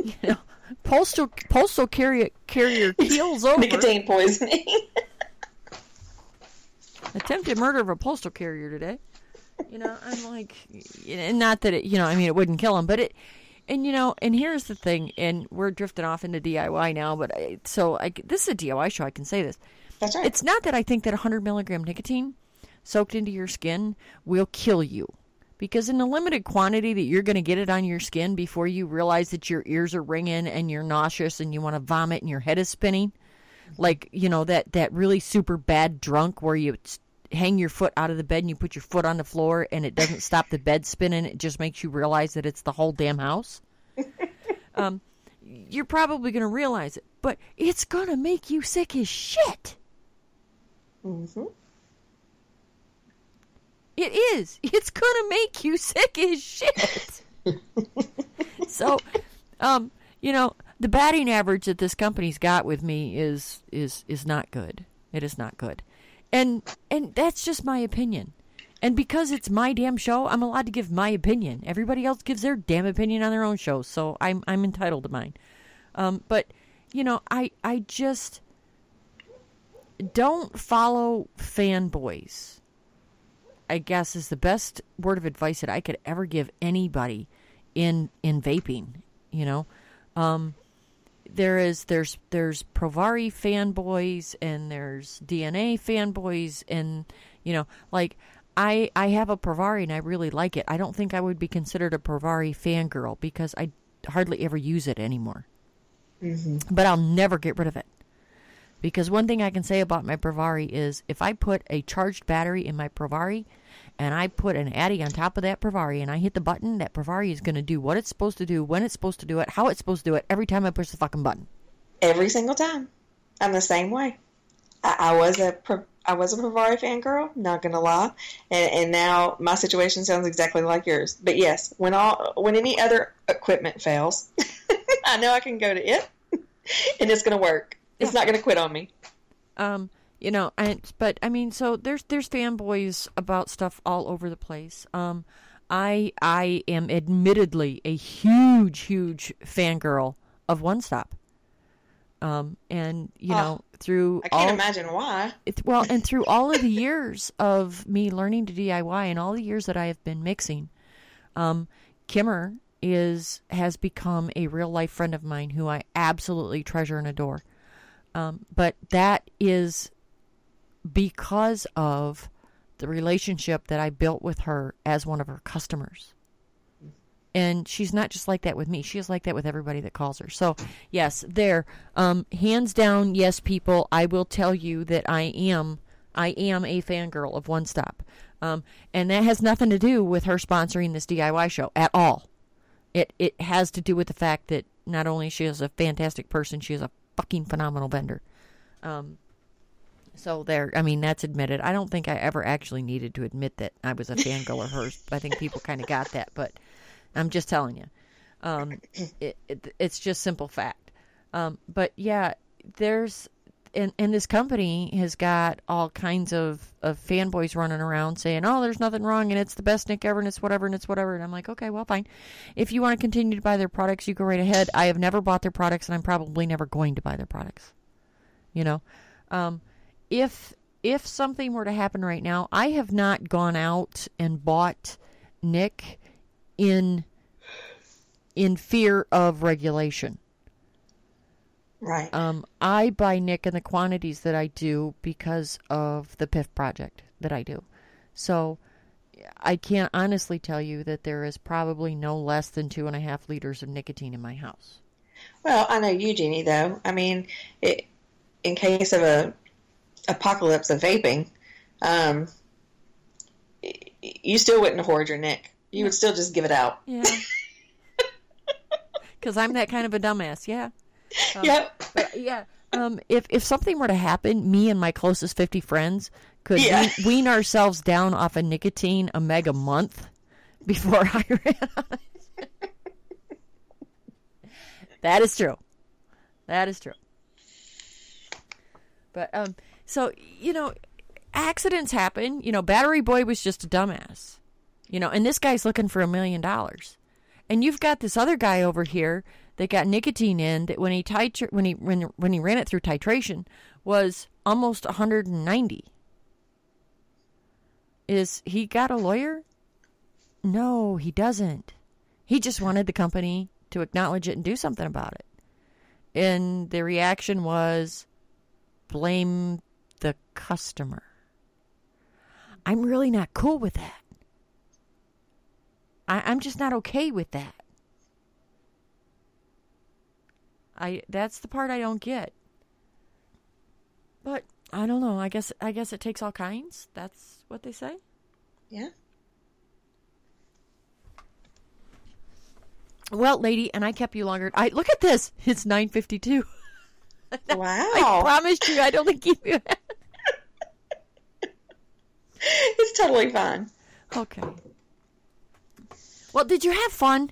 You know, postal carrier keels over. Nicotine poisoning. Attempted murder of a postal carrier today. You know, I'm like, and not that it, you know, I mean, it wouldn't kill him, but it, and, you know, and here's the thing, and we're drifting off into DIY now, but this is a DIY show, I can say this. That's right. It's not that I think that 100 milligram nicotine soaked into your skin will kill you, because in the limited quantity that you're going to get it on your skin before you realize that your ears are ringing and you're nauseous and you want to vomit and your head is spinning, like, you know, that really super bad drunk where you hang your foot out of the bed and you put your foot on the floor and it doesn't stop the bed spinning. It just makes you realize that it's the whole damn house. You're probably going to realize it, but it's going to make you sick as shit. Mm-hmm. It is. It's going to make you sick as shit. So, you know, the batting average that this company's got with me is not good. It is not good. And that's just my opinion. And because it's my damn show, I'm allowed to give my opinion. Everybody else gives their damn opinion on their own show, so I'm entitled to mine. But, you know, I just don't follow fanboys, I guess, is the best word of advice that I could ever give anybody in vaping, you know. There's Provari fanboys and there's DNA fanboys, and you know, like I have a Provari and I really like it. I don't think I would be considered a Provari fangirl because I hardly ever use it anymore. Mm-hmm. But I'll never get rid of it. Because one thing I can say about my Provari is if I put a charged battery in my Provari and I put an Addy on top of that Provari and I hit the button, that Provari is going to do what it's supposed to do, when it's supposed to do it, how it's supposed to do it, every time I push the fucking button. Every single time. I'm the same way. I was a Provari fangirl, not going to lie. And now my situation sounds exactly like yours. But yes, when any other equipment fails, I know I can go to it and it's going to work. It's not going to quit on me. So there's fanboys about stuff all over the place. I am admittedly a huge fangirl of One Stop. Imagine why. And through all of the years of me learning to DIY and all the years that I have been mixing, Kimmer has become a real life friend of mine who I absolutely treasure and adore. But that is because of the relationship that I built with her as one of her customers. And she's not just like that with me. She is like that with everybody that calls her. So, yes, there. Hands down, yes, people, I will tell you that I am a fangirl of One Stop. And that has nothing to do with her sponsoring this DIY show at all. It has to do with the fact that not only she is a fantastic person, she is a fucking phenomenal vendor. So there, I mean, that's admitted. I don't think I ever actually needed to admit that I was a fangirl of hers. I think people kind of got that, but I'm just telling you. It's just simple fact. But yeah, there's, and this company has got all kinds of fanboys running around saying, oh, there's nothing wrong, and it's the best nick ever, and it's whatever, and it's whatever. And I'm like, okay, well, fine. If you want to continue to buy their products, you go right ahead. I have never bought their products, and I'm probably never going to buy their products. You know? If something were to happen right now, I have not gone out and bought nick in fear of regulation. Right. I buy nick in the quantities that I do because of the PIF project that I do. So I can't honestly tell you that there is probably no less than 2.5 liters of nicotine in my house. Well, I know you, Jeannie, though. I mean, in case of a apocalypse of vaping, you still wouldn't hoard your nick. You would still just give it out. Yeah. Because I'm that kind of a dumbass, yeah. Yep. But yeah. If something were to happen, me and my closest 50 friends could wean ourselves down off of nicotine a meg a month before I ran out. That is true. That is true. But so you know, accidents happen. You know, Battery Boy was just a dumbass. You know, and this guy's looking for $1 million, and you've got this other guy over here. They got nicotine in that when he ran it through titration was almost 190. Is he got a lawyer? No, he doesn't. He just wanted the company to acknowledge it and do something about it. And the reaction was blame the customer. I'm really not cool with that. I'm just not okay with that. That's the part I don't get. But I don't know. I guess it takes all kinds. That's what they say. Yeah. Well, lady, and I kept you longer. Look at this. It's 9:52. Wow. I promised you I don't think you. It's totally fine. Okay. Well, did you have fun?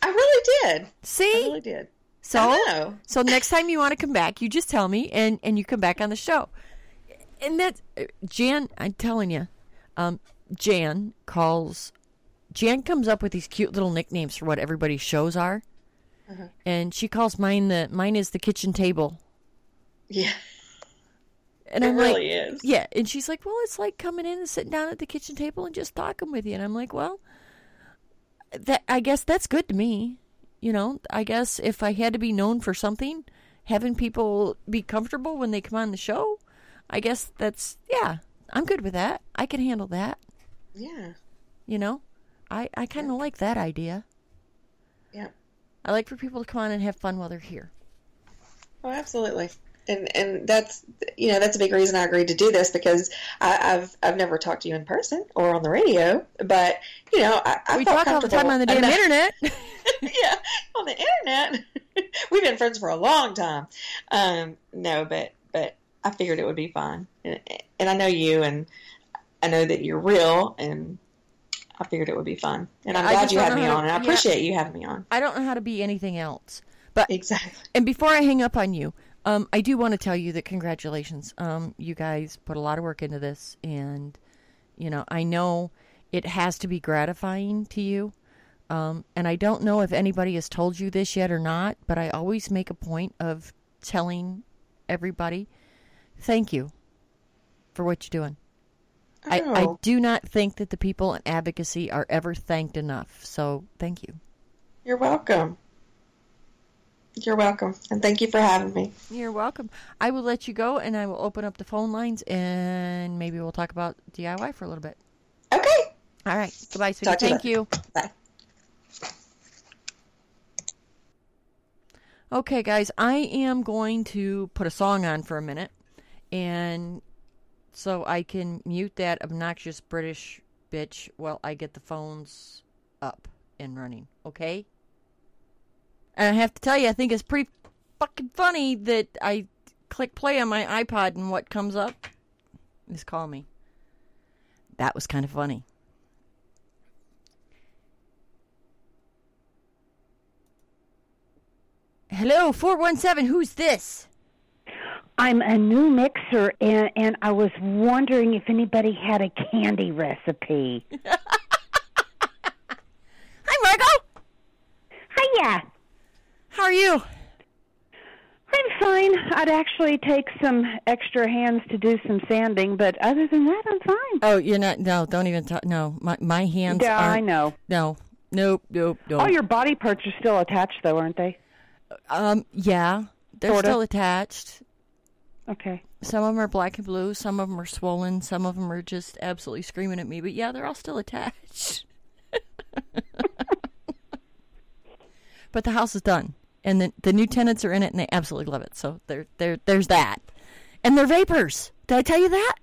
I really did. See? I really did. So next time you want to come back, you just tell me, and you come back on the show. And that's, Jan, I'm telling you, Jan comes up with these cute little nicknames for what everybody's shows are. Uh-huh. And she calls mine is the kitchen table. Yeah. And I'm really like, is. Yeah. And she's like, well, it's like coming in and sitting down at the kitchen table and just talking with you. And I'm like, well, that I guess that's good to me. You know, I guess if I had to be known for something, having people be comfortable when they come on the show, I guess that's, yeah, I'm good with that. I can handle that. Yeah. You know, I kind of like that idea. Yeah. I like for people to come on and have fun while they're here. Oh, absolutely. And that's, you know, that's a big reason I agreed to do this, because I've never talked to you in person or on the radio, but, you know, I felt comfortable. We talk all the time on the damn internet. Yeah, on the internet. We've been friends for a long time. No, but I figured it would be fun. And I know you, and I know that you're real, and I figured it would be fun. And I'm glad you had me on, and I appreciate you having me on. I don't know how to be anything else. But exactly. And before I hang up on you, I do want to tell you that congratulations. You guys put a lot of work into this, and, you know, I know it has to be gratifying to you. And I don't know if anybody has told you this yet or not, but I always make a point of telling everybody, thank you for what you're doing. Oh. I do not think that the people in advocacy are ever thanked enough. So thank you. You're welcome. You're welcome. And thank you for having me. You're welcome. I will let you go, and I will open up the phone lines, and maybe we'll talk about DIY for a little bit. Okay. All right. Goodbye, sweetie. Thank you. Bye. Okay, guys. I am going to put a song on for a minute, and so I can mute that obnoxious British bitch while I get the phones up and running. Okay? And I have to tell you, I think it's pretty fucking funny that I click play on my iPod and what comes up is call me. That was kind of funny. Hello, 417, who's this? I'm a new mixer, and I was wondering if anybody had a candy recipe. Hi, Margo. Hiya. How are you? I'm fine. I'd actually take some extra hands to do some sanding, but other than that, I'm fine. Oh, you're not? No, don't even talk. No, my hands aren't. Yeah, I know. No, nope. All your body parts are still attached, though, aren't they? Yeah, they're still attached. Okay. Some of them are black and blue. Some of them are swollen. Some of them are just absolutely screaming at me. But yeah, they're all still attached. But the house is done. And the new tenants are in it, and they absolutely love it. So there's that. And they're vapors. Did I tell you that?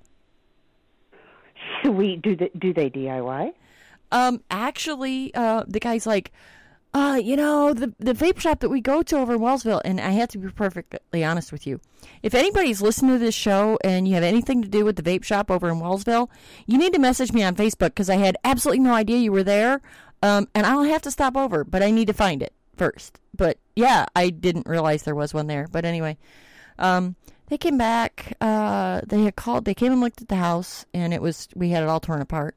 Sweet. Do they DIY? Actually, the guy's like, you know, the vape shop that we go to over in Wellsville, and I have to be perfectly honest with you. If anybody's listening to this show and you have anything to do with the vape shop over in Wellsville, you need to message me on Facebook, because I had absolutely no idea you were there. And I'll have to stop over, but I need to find it first. But yeah, I didn't realize there was one there. But anyway, they came back. They had called. They came and looked at the house, and we had it all torn apart.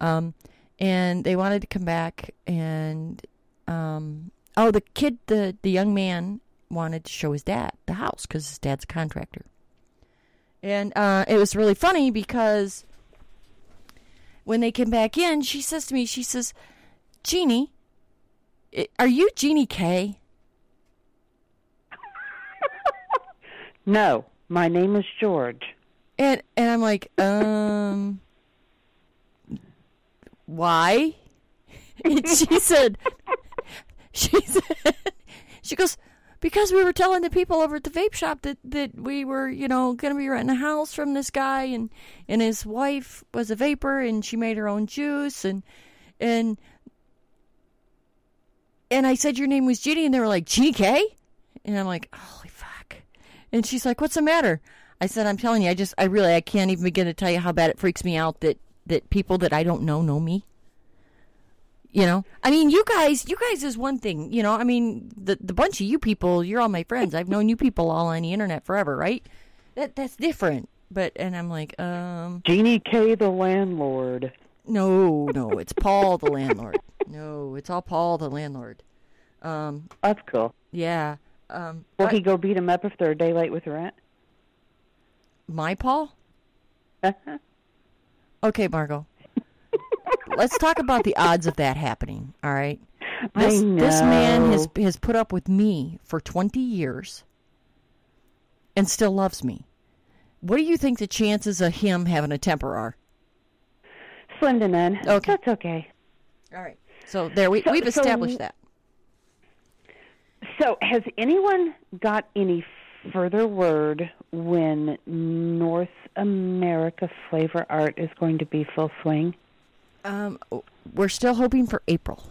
And they wanted to come back, and the kid, the young man, wanted to show his dad the house because his dad's a contractor. And it was really funny because when they came back in, she says to me, she says, Jeannie, are you Jeannie K? No, my name is George. And I'm like, why? And she said, she goes, because we were telling the people over at the vape shop that we were, you know, going to be renting a house from this guy, and his wife was a vapor, and she made her own juice, and I said your name was Jeannie, and they were like, GK? And I'm like, holy fuck. And she's like, what's the matter? I said, I'm telling you, I can't even begin to tell you how bad it freaks me out that people that I don't know me. You know, I mean, you guys is one thing, you know, I mean, the bunch of you people, you're all my friends. I've known you people all on the internet forever, right? That's different. But, and I'm like, Jeannie K, the landlord. No, it's Paul, the landlord. No, it's all Paul, the landlord. That's cool. Yeah. Will he go beat him up if they're a day late with rent? My Paul? Uh-huh. Okay, Margo. Let's talk about the odds of that happening, all right? This man has put up with me for 20 years and still loves me. What do you think the chances of him having a temper are? Slim to none. Okay. That's okay. All right. So we've established that. So has anyone got any further word when North America Flavor Art is going to be full swing? We're still hoping for April.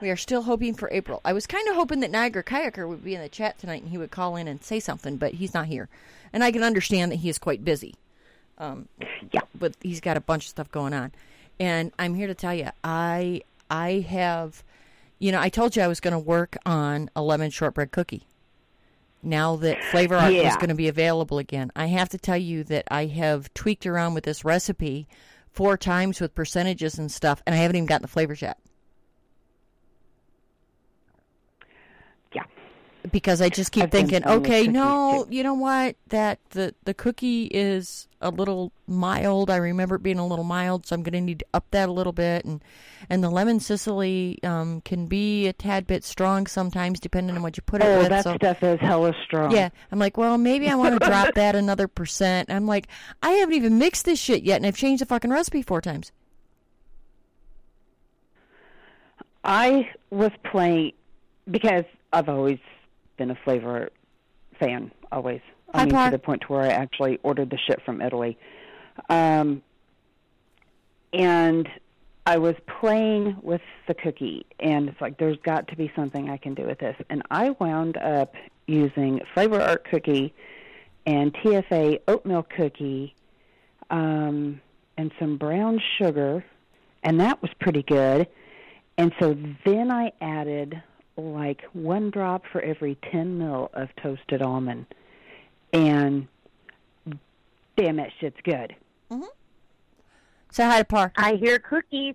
We are still hoping for April. I was kind of hoping that Niagara Kayaker would be in the chat tonight and he would call in and say something, but he's not here. And I can understand that he is quite busy. Yeah. But he's got a bunch of stuff going on. And I'm here to tell you, I have, you know, I told you I was going to work on a lemon shortbread cookie. Now that Flavor Art is going to be available again, I have to tell you that I have tweaked around with this recipe 4 times with percentages and stuff, and I haven't even gotten the flavors yet. Yeah. Because I just keep thinking, okay, no, you know what? That the cookie is a little mild. I remember it being a little mild, so I'm going to need to up that a little bit. And the lemon Sicily can be a tad bit strong sometimes, depending on what you put it with. Oh, that stuff is hella strong. Yeah. I'm like, well, maybe I want to drop that another percent. I'm like, I haven't even mixed this shit yet, and I've changed the fucking recipe 4 times. I was playing, because I've always been a Flavor fan, always. I mean, to the point to where I actually ordered the shit from Italy. And I was playing with the cookie, and it's like, there's got to be something I can do with this. And I wound up using Flavor Art cookie and TSFA oatmeal cookie and some brown sugar, and that was pretty good. And so then I added, like, 1 drop for every 10 mil of toasted almond. And damn, that shit's good. Mm-hmm. So hi to Park. I hear cookies.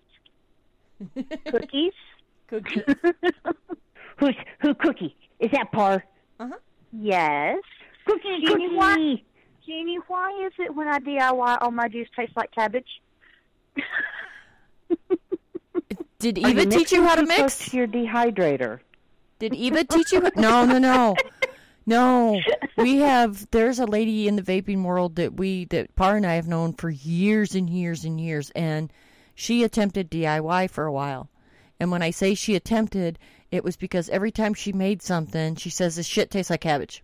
Cookies? Cookies. Who cookie? Is that Par? Uh-huh. Yes. Cookie, Jeannie, cookie. Jeannie, why is it when I DIY all my juice tastes like cabbage? Did Eva teach you how to mix? To your dehydrator. Did Eva teach you? No. No, there's a lady in the vaping world that Par and I have known for years and years and years, and she attempted DIY for a while. And when I say she attempted, it was because every time she made something, she says, this shit tastes like cabbage.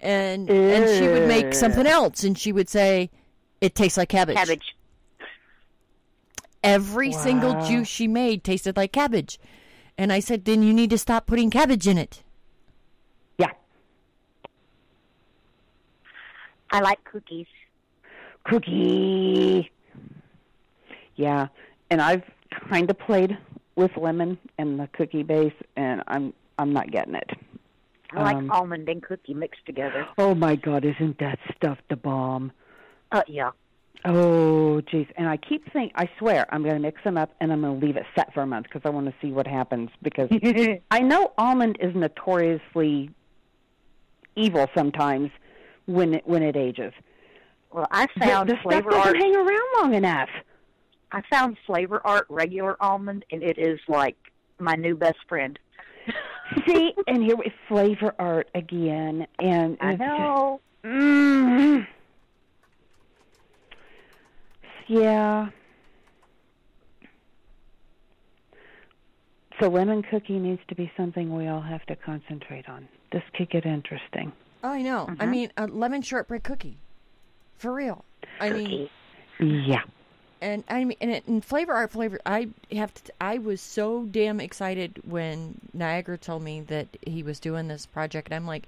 and she would make something else, and she would say, it tastes like cabbage. Cabbage. Every single juice she made tasted like cabbage. And I said, then you need to stop putting cabbage in it. I like cookies. Cookie. Yeah, and I've kind of played with lemon and the cookie base, and I'm not getting it. I like almond and cookie mixed together. Oh my God, isn't that stuff the bomb? Yeah. Oh jeez, and I keep thinking, I swear, I'm going to mix them up and I'm going to leave it set for a month because I want to see what happens. Because I know almond is notoriously evil sometimes. When it ages. Well, I found the Flavor Art doesn't hang around long enough. I found Flavor Art regular almond, and it is like my new best friend. See, and here with Flavor Art again, and I know. Mm. Yeah. So lemon cookie needs to be something we all have to concentrate on. This could get interesting. Oh, I know. Uh-huh. I mean, a lemon shortbread cookie, for real. I mean, yeah. And I mean, and Flavor Art. I was so damn excited when Niagara told me that he was doing this project, and I'm like,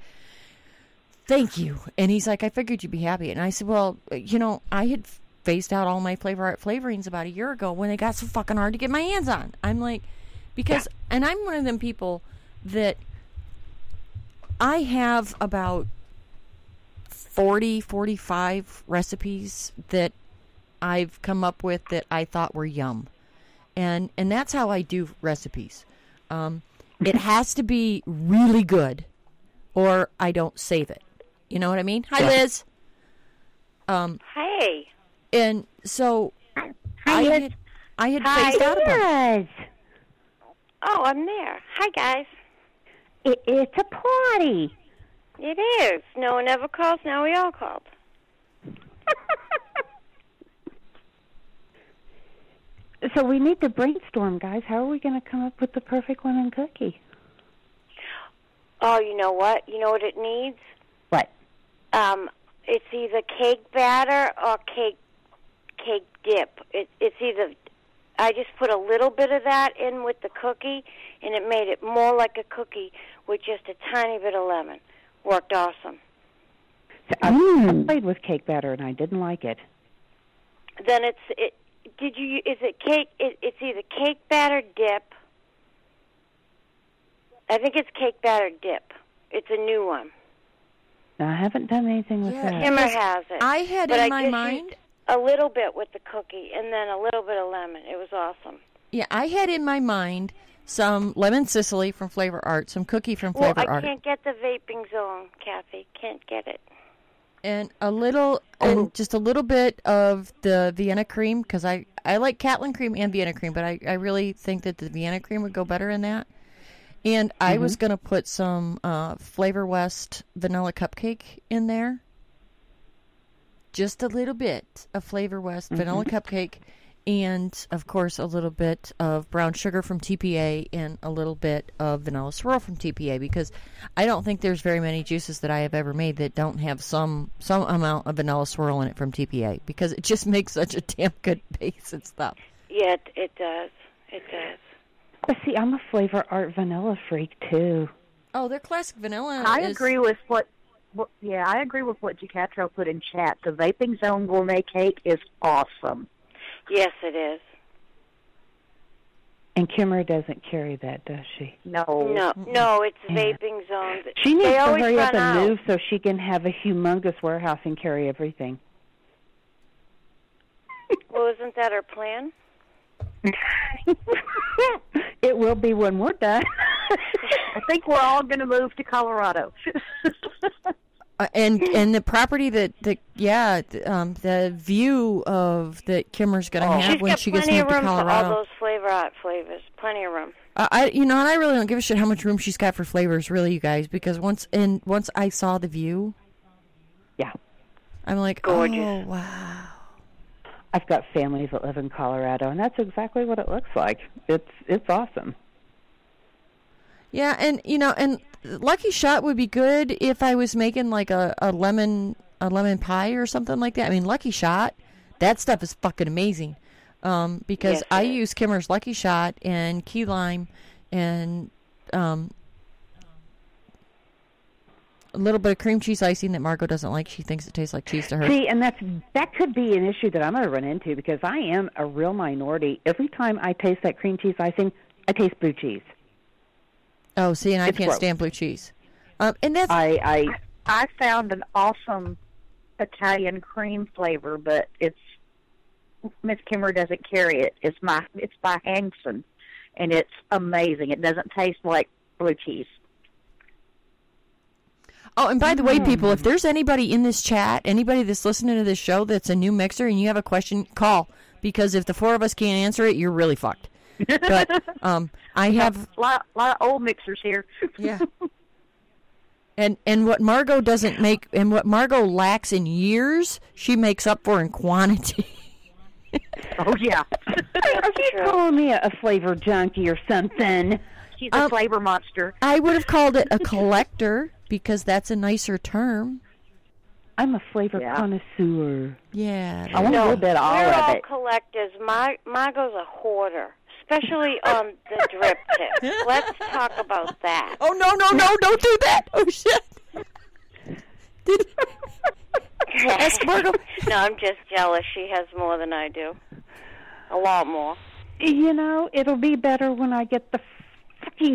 thank you. And he's like, I figured you'd be happy. And I said, well, you know, I had phased out all my Flavor Art flavorings about a year ago when they got so fucking hard to get my hands on. I'm like, and I'm one of them people that. I have about 40, 45 recipes that I've come up with that I thought were yum. And that's how I do recipes. It has to be really good or I don't save it. You know what I mean? Hi, Liz. Hey. And so I had phased out about it. Oh, I'm there. Hi, guys. It's a party. It is. No one ever calls. Now we all called. So we need to brainstorm, guys. How are we going to come up with the perfect lemon cookie? Oh, you know what? You know what it needs? What? It's either cake batter or cake dip. It's either. I just put a little bit of that in with the cookie, and it made it more like a cookie with just a tiny bit of lemon. Worked awesome. I played with cake batter, and I didn't like it. Then it's it. Did you? Is it cake? It's either cake batter dip. I think it's cake batter dip. It's a new one. No, I haven't done anything with that. Kimmer has it. I had in my mind a little bit with the cookie and then a little bit of lemon. It was awesome. Yeah, I had in my mind some lemon Sicily from Flavor Art, some cookie from Flavor Art. Well, I can't get the vaping zone, Kathy. Can't get it. And just a little bit of the Vienna cream, because I like Catlin cream and Vienna cream, but I really think that the Vienna cream would go better in that. And I was going to put some Flavor West vanilla cupcake in there. Just a little bit of Flavor West vanilla cupcake, and, of course, a little bit of brown sugar from TPA and a little bit of vanilla swirl from TPA, because I don't think there's very many juices that I have ever made that don't have some amount of vanilla swirl in it from TPA, because it just makes such a damn good base and stuff. Yeah, it does. It does. See, I'm a Flavor Art vanilla freak too. Oh, their classic vanilla. I agree with what Gicatro put in chat. The Vaping Zone gourmet cake is awesome. Yes, it is. And Kimmer doesn't carry that, does she? No. It's Vaping Zone. She needs to hurry up and move so she can have a humongous warehouse and carry everything. Well, isn't that her plan? It will be when we're done. I think we're all going to move to Colorado. and the property the view of that Kimmer's going to have when she gets moved to Colorado. For all those Flavor Art flavors, plenty of room. I really don't give a shit how much room she's got for flavors, really, you guys, because once I saw the view, I'm like, gorgeous. Oh wow. I've got families that live in Colorado, and that's exactly what it looks like. It's awesome. Yeah, and Lucky Shot would be good if I was making like a lemon pie or something like that. I mean, Lucky Shot, that stuff is fucking amazing. Because I use Kimmer's Lucky Shot and key lime and a little bit of cream cheese icing that Margot doesn't like. She thinks it tastes like cheese to her. See, and that could be an issue that I'm going to run into, because I am a real minority. Every time I taste that cream cheese icing, I taste blue cheese. Oh, see, and I can't stand blue cheese. And that's I found an awesome Italian cream flavor, but it's Miss Kimmer doesn't carry it. It's by Hanson, and it's amazing. It doesn't taste like blue cheese. Oh, and by the way, people, if there's anybody in this chat, anybody that's listening to this show that's a new mixer and you have a question, call. Because if the four of us can't answer it, you're really fucked. But I have... A lot of old mixers here. Yeah. And what Margot doesn't make, and what Margot lacks in years, she makes up for in quantity. Oh, yeah. Are you calling me a flavor junkie or something? She's a flavor monster. I would have called it a collector. Because that's a nicer term. I'm a flavor connoisseur. Yeah. I want a little bit of it. We're all collectors. Margot's a hoarder, especially on the drip tip. Let's talk about that. Oh, no, don't do that. Oh, shit. Ask Margot. No, I'm just jealous. She has more than I do. A lot more. You know, it'll be better when I get the fucking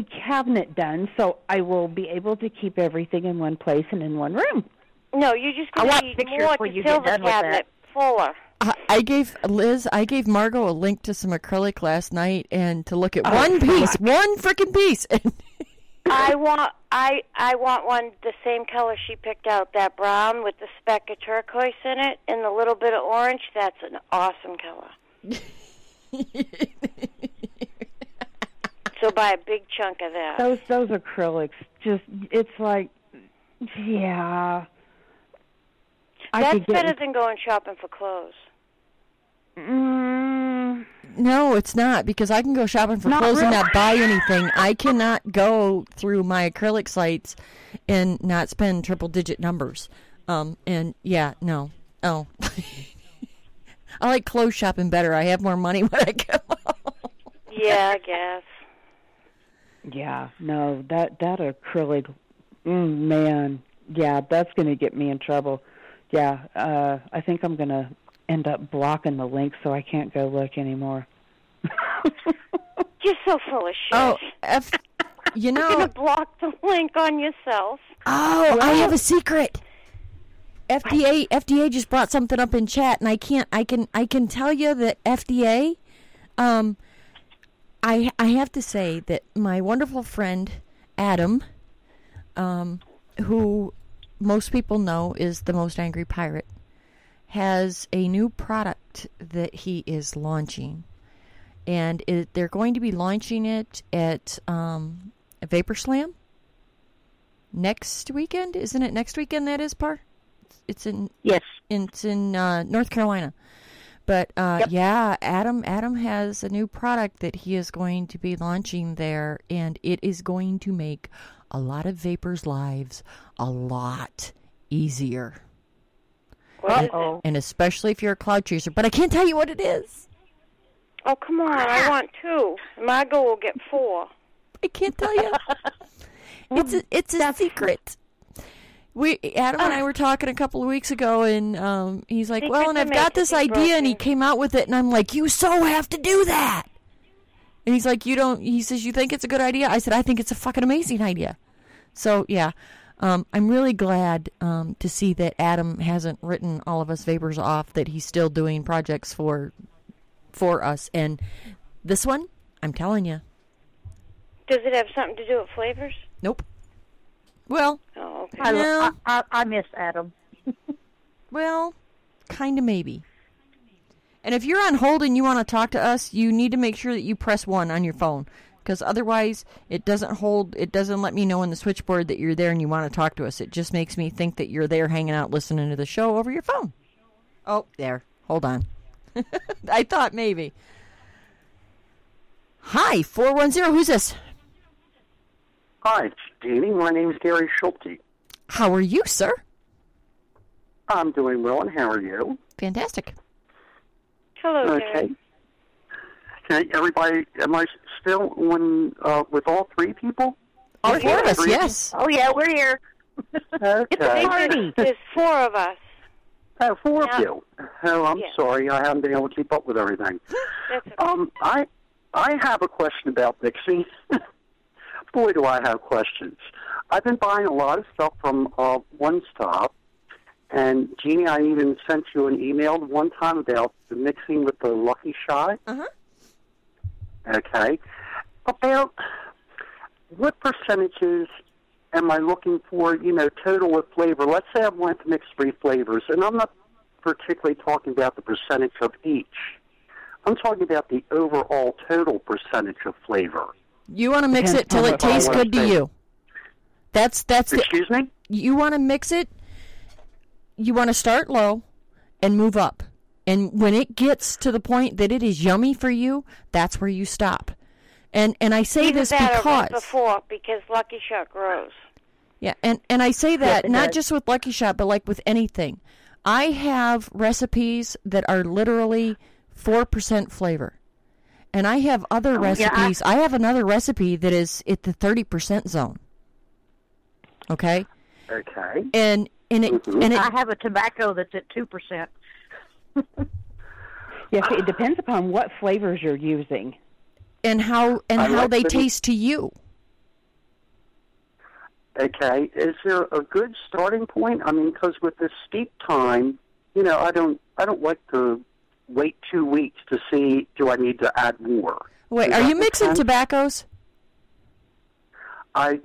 cabinet done, so I will be able to keep everything in one place and in one room. No, you're just going to need more to fill the cabinet fuller. I gave Margot a link to some acrylic last night and to look at one freaking piece. I want one the same color she picked out, that brown with the speck of turquoise in it and the little bit of orange. That's an awesome color. So buy a big chunk of that. Those acrylics, just, it's like, yeah. That's better than going shopping for clothes. No, it's not, because I can go shopping for not clothes really. And not buy anything. I cannot go through my acrylic sites and not spend triple-digit numbers. And, yeah, no. Oh. I like clothes shopping better. I have more money when I go. Yeah, I guess. Yeah, no, that acrylic, man, yeah, that's going to get me in trouble. Yeah, I think I'm going to end up blocking the link so I can't go look anymore. You're so full of shit. Oh, you know. You're going to block the link on yourself. Oh, well, I have a secret. FDA just brought something up in chat, and I can tell you that FDA, I have to say that my wonderful friend Adam, who most people know is the most angry pirate, has a new product that he is launching, and they're going to be launching it at Vapor Slam next weekend. Isn't it next weekend? That is Par. It's in It's in North Carolina. But, yeah, Adam has a new product that he is going to be launching there, and it is going to make a lot of vapors' lives a lot easier. And especially if you're a cloud chaser. But I can't tell you what it is. Oh, come on. I want two. My goal will get four. I can't tell you. It's a secret. Adam and I were talking a couple of weeks ago, and he's like, well, and I've got this idea, and he came out with it, and I'm like, you so have to do that. And he's like, he says, you think it's a good idea? I said, I think it's a fucking amazing idea. So, yeah, I'm really glad to see that Adam hasn't written all of us vapors off, that he's still doing projects for us. And this one, I'm telling you. Does it have something to do with flavors? Nope. Well, I miss Adam. Well, kind of maybe. And if you're on hold and you want to talk to us, you need to make sure that you press 1 on your phone. Because otherwise, it doesn't hold. It doesn't let me know on the switchboard that you're there and you want to talk to us. It just makes me think that you're there hanging out listening to the show over your phone. Oh, there. Hold on. I thought maybe. Hi, 410. Who's this? Hi, it's Jeannie. My name is Gary Schulte. How are you, sir? I'm doing well, and how are you? Fantastic. Hello, Gary. Okay. Everybody, am I still with all three people? All four of us, yes. Oh, yeah, we're here. Okay. It's a party. There's four of us. Oh, four of you. Oh, I'm sorry. I haven't been able to keep up with everything. That's okay. I have a question about Dixie. Boy, do I have questions. I've been buying a lot of stuff from One Stop, and Jeannie, I even sent you an email one time about the mixing with the Lucky Shot. Uh-huh. Okay. About what percentages am I looking for, total of flavor? Let's say I want to mix three flavors, and I'm not particularly talking about the percentage of each. I'm talking about the overall total percentage of flavor. You want to mix it till it tastes good to you. That's. Excuse me? You want to mix it. You want to start low and move up. And when it gets to the point that it is yummy for you, that's where you stop. And I say this because Lucky Shot grows. Yeah, and I say that not just with Lucky Shot, but like with anything. I have recipes that are literally 4% flavor. And I have other recipes. I have another recipe that is at the 30% zone. Okay? Okay. And I have a tobacco that's at 2%. Yes, it depends upon what flavors you're using. And how they taste to you. Okay. Is there a good starting point? I mean, because with the steep time, I don't like to wait 2 weeks to see, do I need to add more? Wait, are you mixing tobaccos? I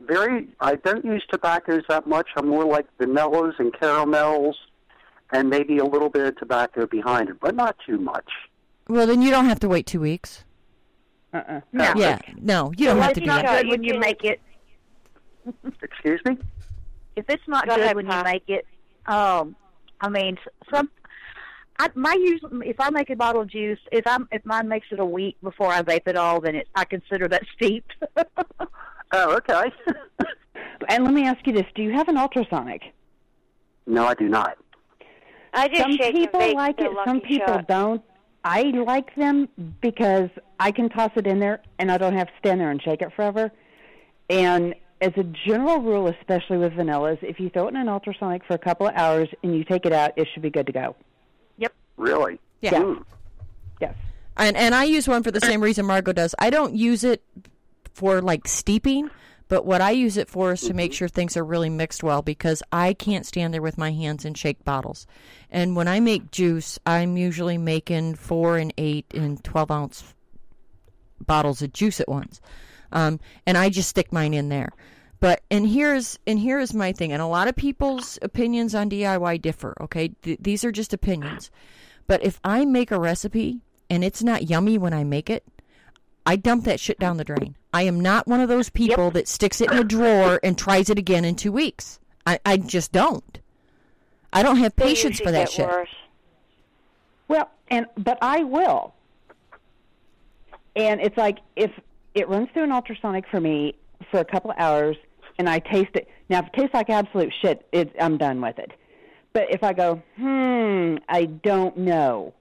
don't use tobaccos that much. I'm more like vanillas and caramels and maybe a little bit of tobacco behind it, but not too much. Well, then you don't have to wait 2 weeks. No. Yeah, no, you don't have to do that. It's not good when you make it. Excuse me? If it's not good when you make it, I mean, some... If I make a bottle of juice, if mine makes it a week before I vape it all, then I consider that steep. Oh, okay. And let me ask you this: do you have an ultrasonic? No, I do not. I just some people like it, some people don't. I like them because I can toss it in there, and I don't have to stand there and shake it forever. And as a general rule, especially with vanillas, if you throw it in an ultrasonic for a couple of hours and you take it out, it should be good to go. Yep. Really? Yeah. Mm. Yes. And I use one for the same reason Margo does. I don't use it for, like, steeping, but what I use it for is to make sure things are really mixed well, because I can't stand there with my hands and shake bottles. And when I make juice, I'm usually making 4 and 8 and 12-ounce bottles of juice at once. And I just stick mine in there. But and here is my thing. And a lot of people's opinions on DIY differ, okay? These are just opinions. But if I make a recipe and it's not yummy when I make it, I dump that shit down the drain. I am not one of those people that sticks it in a drawer and tries it again in 2 weeks. I just don't. I don't have patience for that shit. Worse. Well, but I will. And it's like, if it runs through an ultrasonic for me for a couple of hours and I taste it. Now, if it tastes like absolute shit, I'm done with it. But if I go, I don't know,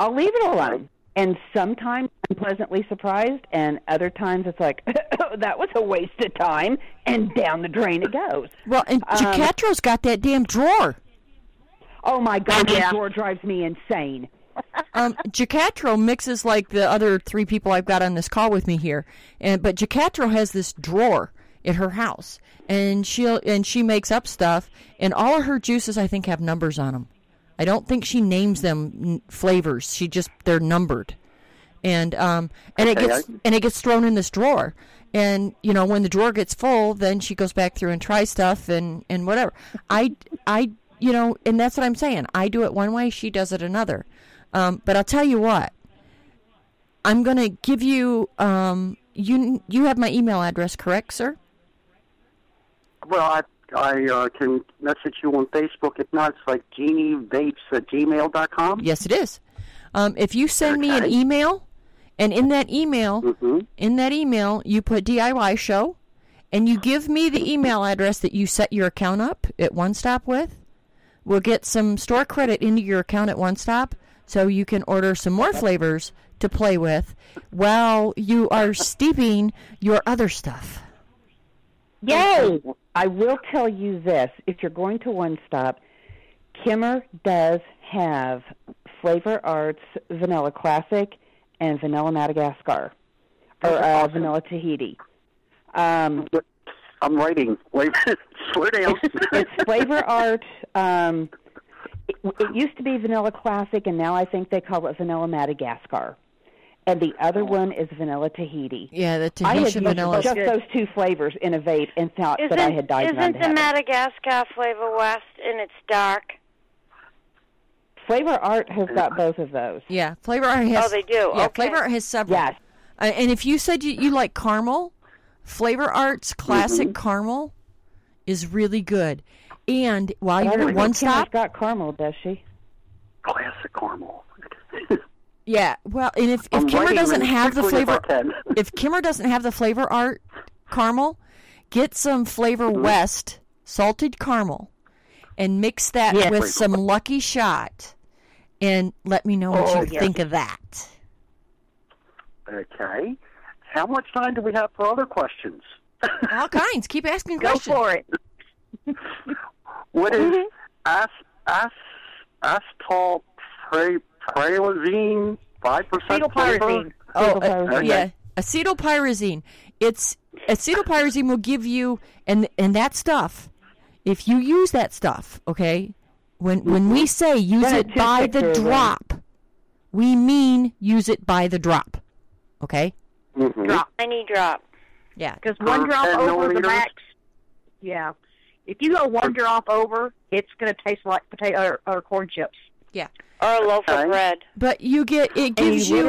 I'll leave it alone. And sometimes I'm pleasantly surprised, and other times it's like, that was a waste of time, and down the drain it goes. Well, and Gicatro's got that damn drawer. Oh, my God, that drawer drives me insane. Gicatro mixes like the other three people I've got on this call with me here, but Gicatro has this drawer at her house, and she makes up stuff, and all of her juices, I think, have numbers on them. I don't think she names them flavors. She just, they're numbered, and it gets thrown in this drawer. And you know, when the drawer gets full, then she goes back through and tries stuff and whatever. I you know, and that's what I'm saying. I do it one way, she does it another. But I'll tell you what. I'm gonna give you you have my email address, correct, sir? Well, I can message you on Facebook. If not, it's like GeannieVapes@gmail.com. Yes, it is. If you send me an email, and in that email, you put DIY show, and you give me the email address that you set your account up at One Stop with, we'll get some store credit into your account at One Stop, so you can order some more flavors to play with while you are steeping your other stuff. Yay! I will tell you this. If you're going to One Stop, Kimmer does have Flavor Arts Vanilla Classic and Vanilla Madagascar, or awesome. Vanilla Tahiti. I'm writing. Wait, slow down. It's Flavor Art. It used to be Vanilla Classic, and now I think they call it Vanilla Madagascar. And the other one is Vanilla Tahiti. Yeah, the Tahitian vanilla. I had just those two flavors in a vape and thought that I had died. Isn't the Madagascar Flavor West and it's dark? Flavor Art has got both of those. Yeah, Flavor Art has. Oh, they do. Yeah, okay. Flavor Art has several. Yes. And if you said you like caramel, Flavor Art's classic caramel is really good. And while you're at One Stop, Kim's got caramel, does she? Classic caramel. Yeah, well, and if Kimmer doesn't have the flavor, if Kimmer doesn't have the Flavor Art caramel, get some Flavor West salted caramel, and mix that with some Lucky Shot, and let me know what you think of that. Okay, how much time do we have for other questions? All kinds. Keep asking questions. Go for it. What is acetylpyrazine, 5% flavor? Yeah, acetylpyrazine. It's acetylpyrazine will give you and that stuff. If you use that stuff, okay, when we say use it by the drop, we mean use it by the drop, okay? Drop, any drop. Yeah, because one drop over the max. Yeah, if you go one drop over, it's going to taste like potato or corn chips. Yeah. Or a loaf of bread. But you get, it gives you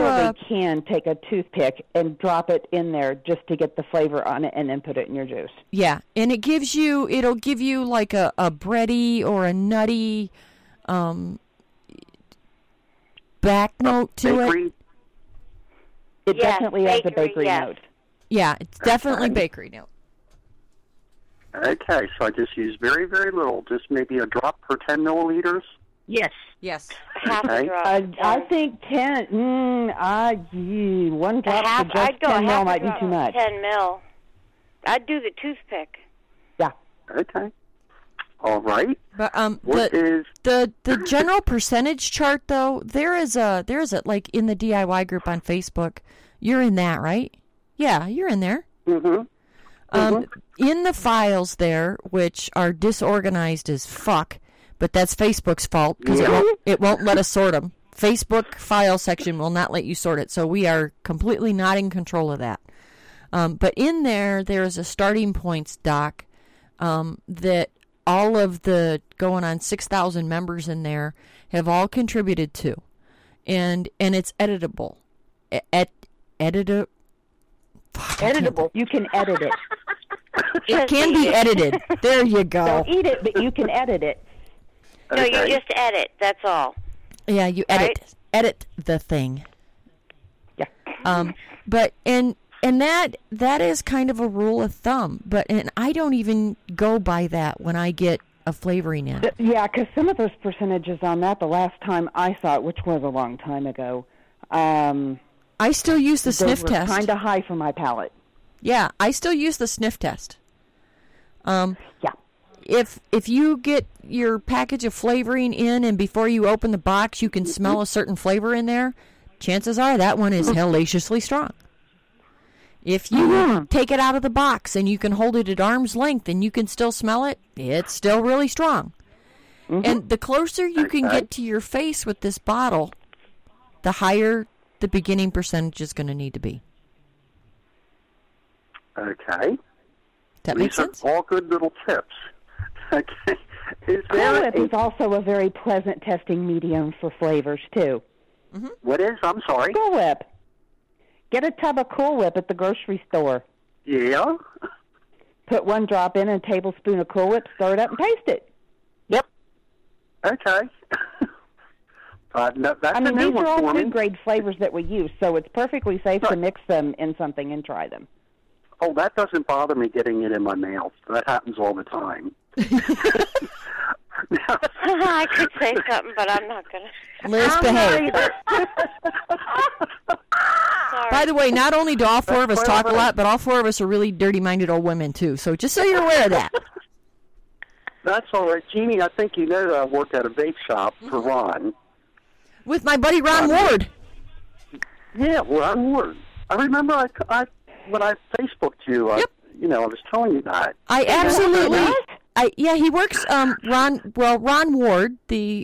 can take a toothpick and drop it in there just to get the flavor on it and then put it in your juice. Yeah, and it gives you, it'll give you like a bready or a nutty, back note to bakery? It yes, definitely bakery, has a bakery yes. note. Yeah, it's definitely bakery note. Okay, so I just use very, very little, just maybe a drop per 10 milliliters? Yes. Yes. Half a drop. I think 10, one drop half, just I'd go 10 mil might be too much. 10 mil. I'd do the toothpick. Yeah. Okay. All right. But the general percentage chart though, there is a like in the DIY group on Facebook. You're in that, right? Yeah, you're in there. Mhm. In the files there, which are disorganized as fuck, but that's Facebook's fault because it won't let us sort them. Facebook file section will not let you sort it, so we are completely not in control of that. But in there is a starting points doc that all of the going on 6,000 members in there have all contributed to, and it's editable. Editable. You can edit it. It can be edited. There you go. Don't eat it, but you can edit it. No, okay. You just edit. That's all. Yeah, you edit. Right? Edit the thing. Yeah. But and that is kind of a rule of thumb. But and I don't even go by that when I get a flavoring in. Yeah, because some of those percentages on that. The last time I saw it, which was a long time ago. I still use the sniff test. Kind of high for my palate. Yeah, I still use the sniff test. Yeah. If you get your package of flavoring in and before you open the box you can smell a certain flavor in there, chances are that one is hellaciously strong. If you take it out of the box and you can hold it at arm's length and you can still smell it, it's still really strong. Mm-hmm. And the closer you can get to your face with this bottle, the higher the beginning percentage is going to need to be. Okay. That makes sense? All good little tips. Okay. Clove is also a very pleasant testing medium for flavors, too. Mm-hmm. What is? I'm sorry. Cool Whip. Get a tub of Cool Whip at the grocery store. Yeah. Put one drop in and a tablespoon of Cool Whip, stir it up, and taste it. Yep. Okay. That's these are all food-grade flavors that we use, so it's perfectly safe to mix them in something and try them. Oh, that doesn't bother me getting it in my mouth. That happens all the time. I could say something, but I'm not going to. Liz, behave. By the way, not only do all four of us talk a lot, but all four of us are really dirty-minded old women, too. So just so you're aware of that. That's all right. Jeannie, I think you know that I work at a vape shop for Ron. With my buddy Ron Ward. Yeah, Ron Ward. I remember when I Facebooked you, I was telling you that. He works, Ron Ward,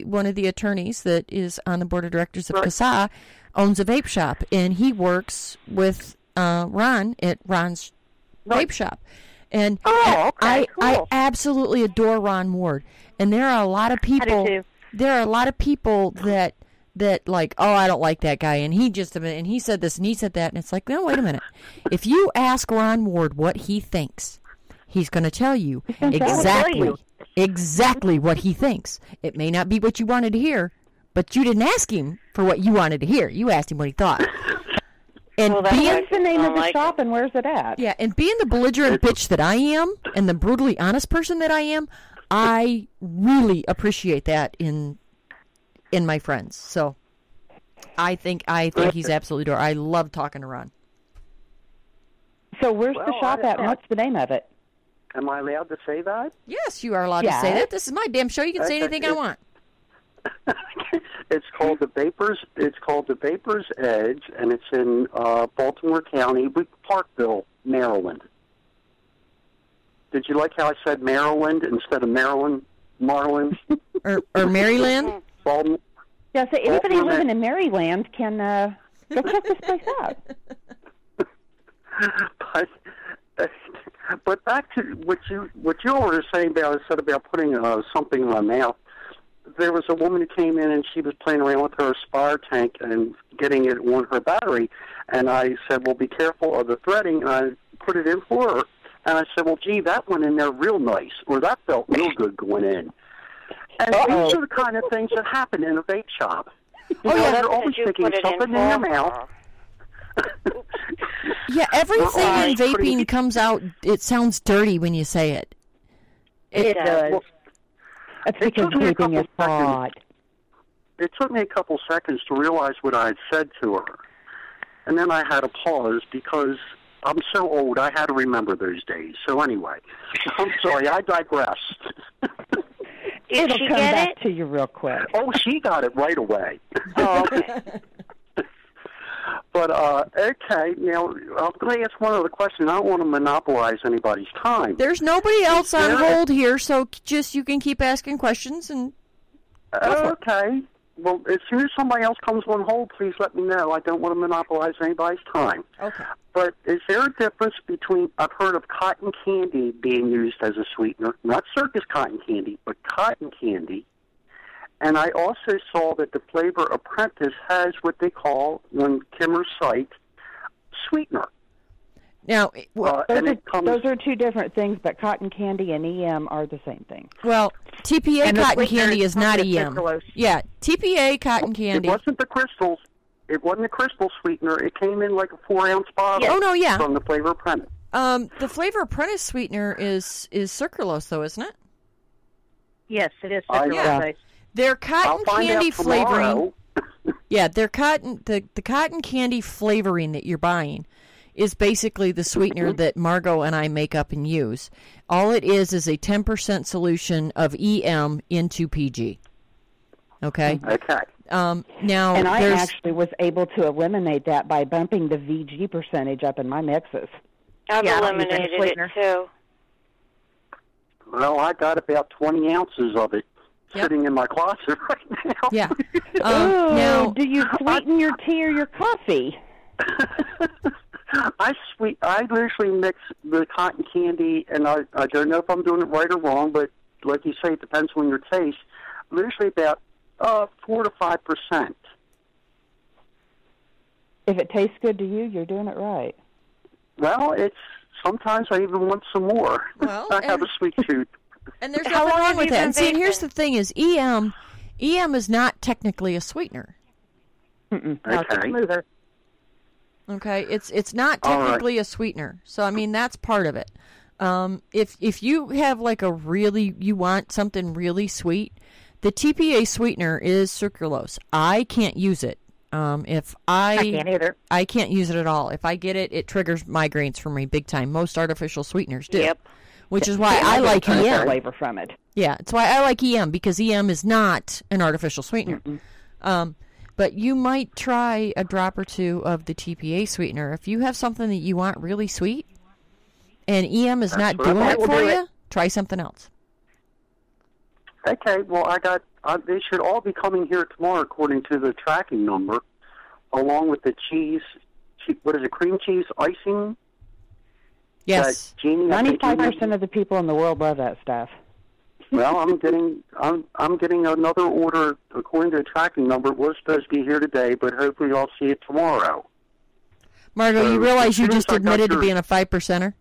one of the attorneys that is on the board of directors of CASAA, owns a vape shop, and he works with Ron at Ron's vape shop. And I absolutely adore Ron Ward. And there are a lot of people. I do too. There are a lot of people that like, oh, I don't like that guy, and he said this and he said that, and it's like, no, wait a minute. If you ask Ron Ward what he thinks, he's going to tell you exactly what he thinks. It may not be what you wanted to hear, but you didn't ask him for what you wanted to hear. You asked him what he thought. And being the name of the shop and where's it at? Yeah, and being the belligerent bitch that I am and the brutally honest person that I am, I really appreciate that in my friends. So I think he's absolutely adorable. I love talking to Ron. So where's the shop at? What's the name of it? Am I allowed to say that? Yes, you are allowed to say that. This is my damn show. You can say anything I want. It's called the Vapor's. It's called the Vapor's Edge, and it's in Baltimore County, Parkville, Maryland. Did you like how I said Maryland instead of Maryland? Marlin? or Maryland? Yeah, so anybody living in Maryland can go check this place out. But back to what you were saying about putting something in my mouth. There was a woman who came in and she was playing around with her Aspire tank and getting it on her battery. And I said, well, be careful of the threading. And I put it in for her. And I said, well, gee, that went in there real nice. Or that felt real good going in. And these are the kind of things that happen in a vape shop. Oh, yeah, they're always sticking something in your mouth. Yeah, everything in vaping comes out, it sounds dirty when you say it. It does. Well, that's because vaping is hot. It took me a couple seconds to realize what I had said to her. And then I had a pause because I'm so old, I had to remember those days. So anyway, I'm sorry, I digress. It'll come back to you real quick. Oh, she got it right away. Oh, okay. But, okay, now, I'm going to ask one other question. I don't want to monopolize anybody's time. There's nobody else on hold here, so just you can keep asking questions. And okay. Well, as soon as somebody else comes on hold, please let me know. I don't want to monopolize anybody's time. Okay. But is there a difference between, I've heard of cotton candy being used as a sweetener, not circus cotton candy, but cotton candy. And I also saw that the Flavor Apprentice has what they call, on Kimmer's site, sweetener. Now, those are two different things, but cotton candy and EM are the same thing. Well, TPA and cotton candy is not EM. Yeah, TPA cotton candy. It wasn't the crystals. It wasn't a crystal sweetener. It came in like a 4-ounce bottle from the Flavor Apprentice. The Flavor Apprentice sweetener is sucralose, though, isn't it? Yes, it is sucralose. Their cotton candy flavoring. Yeah, their cotton the cotton candy flavoring that you're buying is basically the sweetener that Margot and I make up and use. All it is a 10% solution of EM into PG. Okay? Okay. Now, and I actually was able to eliminate that by bumping the VG percentage up in my mixes. I've eliminated it, too. Well, I got about 20 ounces of it sitting in my closet right now. Yeah. Now, do you sweeten your tea or your coffee? I usually mix the cotton candy, and I don't know if I'm doing it right or wrong, but like you say, it depends on your taste. Usually about 4 to 5%. If it tastes good to you, you're doing it right. Well, sometimes I even want some more. Well, I have a sweet tooth. And there's nothing wrong with that. And see, here's the thing is EM is not technically a sweetener. Mm-mm. Okay. Smoother. Okay, it's not technically a sweetener, so I mean that's part of it. If you have like you want something really sweet, the TPA sweetener is sucralose. I can't use it. I can't either. I can't use it at all. If I get it, it triggers migraines for me big time. Most artificial sweeteners do. Yep. Which is why I like EM flavor from it. Yeah, it's why I like EM because EM is not an artificial sweetener. Mm-mm. But you might try a drop or two of the TPA sweetener. If you have something that you want really sweet and EM is not doing it for you, try something else. Okay, well, they should all be coming here tomorrow according to the tracking number, along with the cheese, cream cheese icing? Yes. 95% of the people in the world love that stuff. Well, I'm getting another order according to the tracking number. It was supposed to be here today, but hopefully I'll see it tomorrow. Margo, you realize you just admitted to being a 5%er?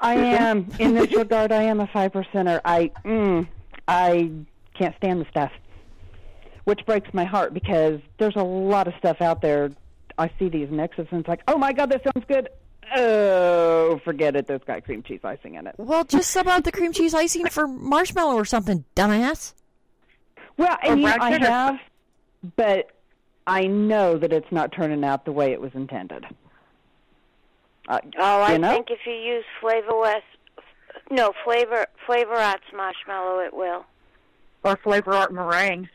I am. In this regard, I am a 5%er. I can't stand the stuff, which breaks my heart because there's a lot of stuff out there. I see these mixes and it's like, oh my God, that sounds good. Oh, forget it. That's got cream cheese icing in it. Well, just sub out the cream cheese icing for marshmallow or something, dumbass. Well, and I have, but I know that it's not turning out the way it was intended. I think if you use Flavor Art's marshmallow, it will. Or Flavor Art meringue.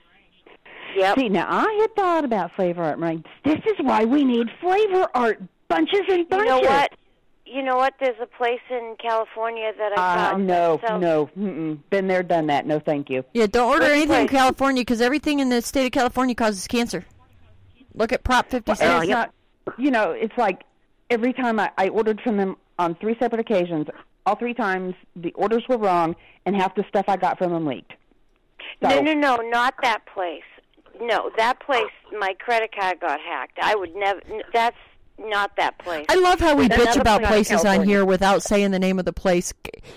Yep. See, now I had thought about Flavor Art meringue. This is why we need Flavor Art. Bunches and bunches. You know what? There's a place in California that I found. Been there, done that. No, thank you. Yeah, don't order anything in California because everything in the state of California causes cancer. Look at Prop 56. It's like every time I ordered from them on 3 separate occasions, all 3 times the orders were wrong and half the stuff I got from them leaked. So, no, not that place. No, that place, my credit card got hacked. I would never. That's not that place. I love how we bitch about places on here without saying the name of the place.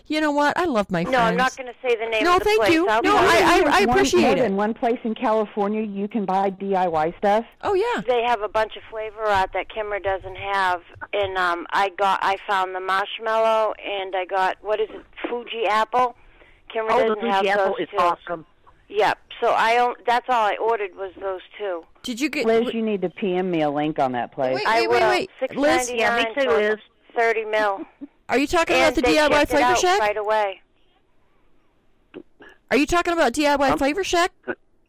You know what? I love my friends. No, I'm not going to say the name of the place. No, thank you. No, I appreciate it. There's one place in California you can buy DIY stuff. Oh, yeah. They have a bunch of Flavor Art that Kimmer doesn't have. And I found the marshmallow, and I got, what is it, Fuji apple? Kimmer doesn't have those, too. Oh, the Fuji apple is awesome. Yep. So that's all I ordered was those two. Did you get Liz? You need to PM me a link on that place. Wait. Liz, yeah, me too, Liz. 30 mil. Are you talking about the DIY Flavor Shack? Right away. Are you talking about DIY Flavor Shack,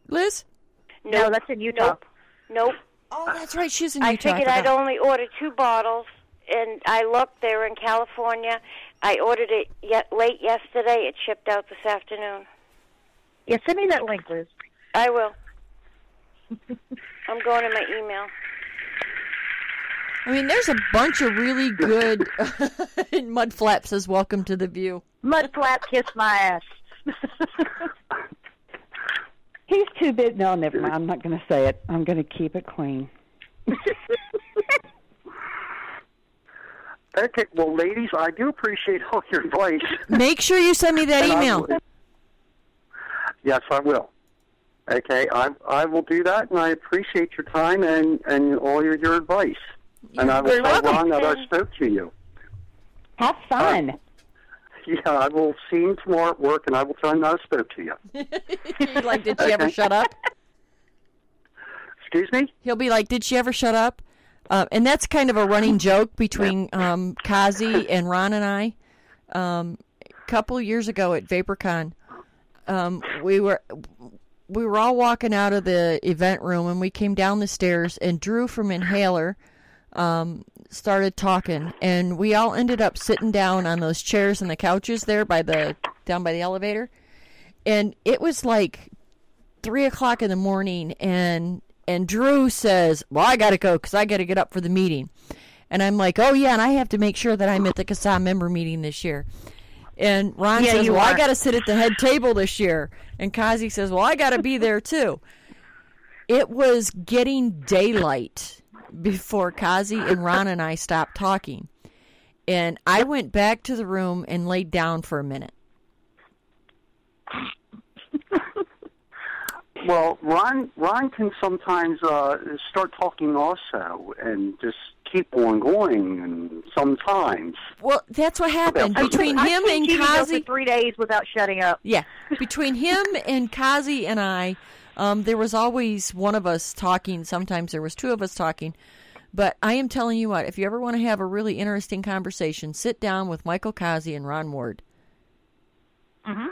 Liz? No, that's in Utah. Nope. Oh, that's right. She's in Utah. I figured I'd only order 2 bottles, and I looked. They were in California. I ordered it late yesterday. It shipped out this afternoon. Yeah, send me that link, Liz. I will. I'm going to my email. I mean, there's a bunch of really good Mud Flap says, welcome to the view. Mud Flap, kiss my ass. He's too big. No, never mind. I'm not going to say it. I'm going to keep it clean. Okay, well, ladies, I do appreciate all your advice. Make sure you send me that email. Yes, I will. Okay, I will do that, and I appreciate your time and all your advice. And I will tell Ron that I spoke to you. Have fun. Yeah, I will see you tomorrow at work, and I will tell him that I spoke to you. He'll be like, did she ever shut up? Excuse me? He'll be like, did she ever shut up? And that's kind of a running joke between Kazi and Ron and I. A couple years ago at VaporCon, we were all walking out of the event room, and we came down the stairs, and Drew from Inhaler started talking, and we all ended up sitting down on those chairs and the couches there down by the elevator, and it was like 3:00 in the morning, and Drew says, "Well, I gotta go because I gotta get up for the meeting," and I'm like, "Oh yeah, and I have to make sure that I'm at the CASAA member meeting this year." And Ron says, well, I got to sit at the head table this year. And Kazi says, well, I got to be there too. It was getting daylight before Kazi and Ron and I stopped talking. And I went back to the room and laid down for a minute. Well, Ron can sometimes start talking also and just keep on going, and sometimes. Well, that's what happened between him and Kazi. For 3 days without shutting up. Yeah, between him and Kazi and I, there was always one of us talking. Sometimes there was 2 of us talking. But I am telling you what, if you ever want to have a really interesting conversation, sit down with Michael Kazi and Ron Ward. Mm-hmm.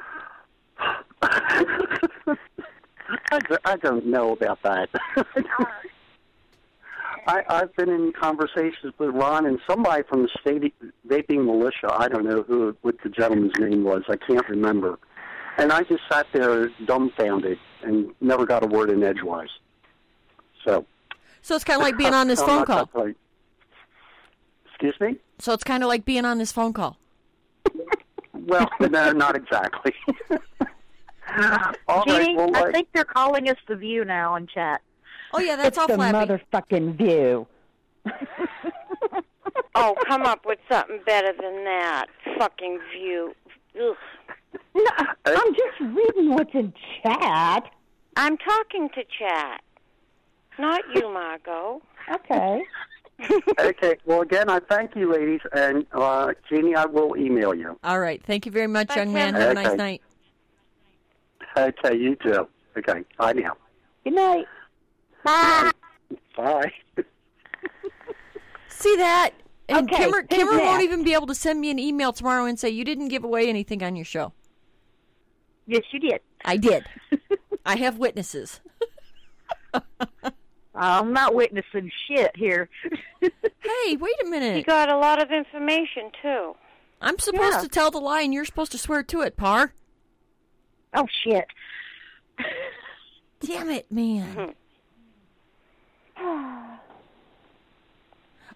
I don't know about that. I've been in conversations with Ron and somebody from the Vaping Militia. I don't know what the gentleman's name was. I can't remember. And I just sat there dumbfounded and never got a word in edgewise. So it's kind of like being on this phone call. Excuse me? So it's kind of like being on this phone call. Well, no, not exactly. All Jeannie, right, well, I think they're calling us the View now in chat. Oh, yeah, that's all Flappy. It's the motherfucking View. Oh, come up with something better than that. Fucking View. Ugh. No, I'm just reading what's in chat. I'm talking to chat. Not you, Margot. Okay. Okay. Well, again, I thank you, ladies. And, Jeannie, I will email you. All right. Thank you very much, young man. Have a nice night. Okay, you too. Okay, bye now. Good night. Bye. Bye. See that? And okay, Kimmer won't even be able to send me an email tomorrow and say, you didn't give away anything on your show. Yes, you did. I did. I have witnesses. I'm not witnessing shit here. Hey, wait a minute. You got a lot of information, too. I'm supposed to tell the lie, and you're supposed to swear to it, Par. Oh, shit. Damn it, man.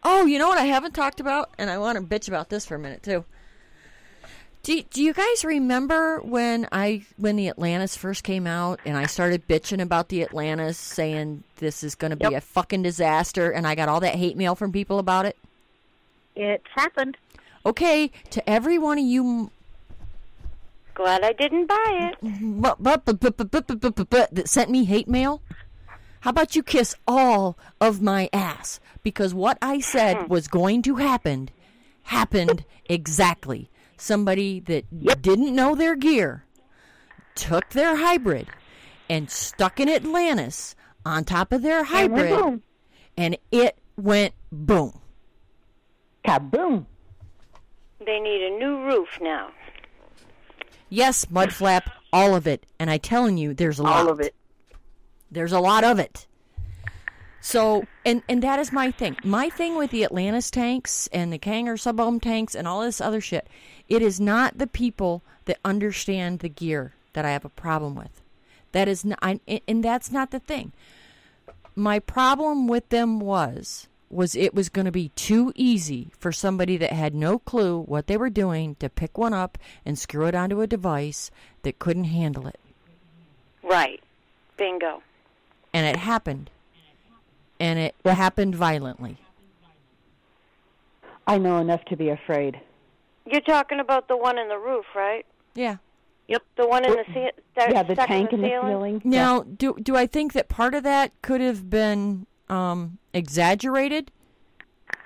Oh, you know what I haven't talked about? And I want to bitch about this for a minute, too. Do you guys remember when the Atlantis first came out and I started bitching about the Atlantis, saying this is going to be a fucking disaster, and I got all that hate mail from people about it? It's happened. Okay, to every one of you. Glad I didn't buy it. But that sent me hate mail. How about you kiss all of my ass? Because what I said was going to happen, happened exactly. Somebody that didn't know their gear took their hybrid and stuck an Atlantis on top of their hybrid, and it went boom. Kaboom. They need a new roof now. Yes, mudflap, all of it. And I'm telling you, there's a lot. All of it. There's a lot of it. So, and that is my thing. My thing with the Atlantis tanks and the Kanger sub-ohm tanks and all this other shit, it is not the people that understand the gear that I have a problem with. That is not, and that's not the thing. My problem with them was it was going to be too easy for somebody that had no clue what they were doing to pick one up and screw it onto a device that couldn't handle it. Right. Bingo. And it happened. And it happened violently. I know enough to be afraid. You're talking about the one in the roof, right? Yeah. Yep. The one in the ceiling? Yeah, the tank in the ceiling. Now, do I think that part of that could have been... exaggerated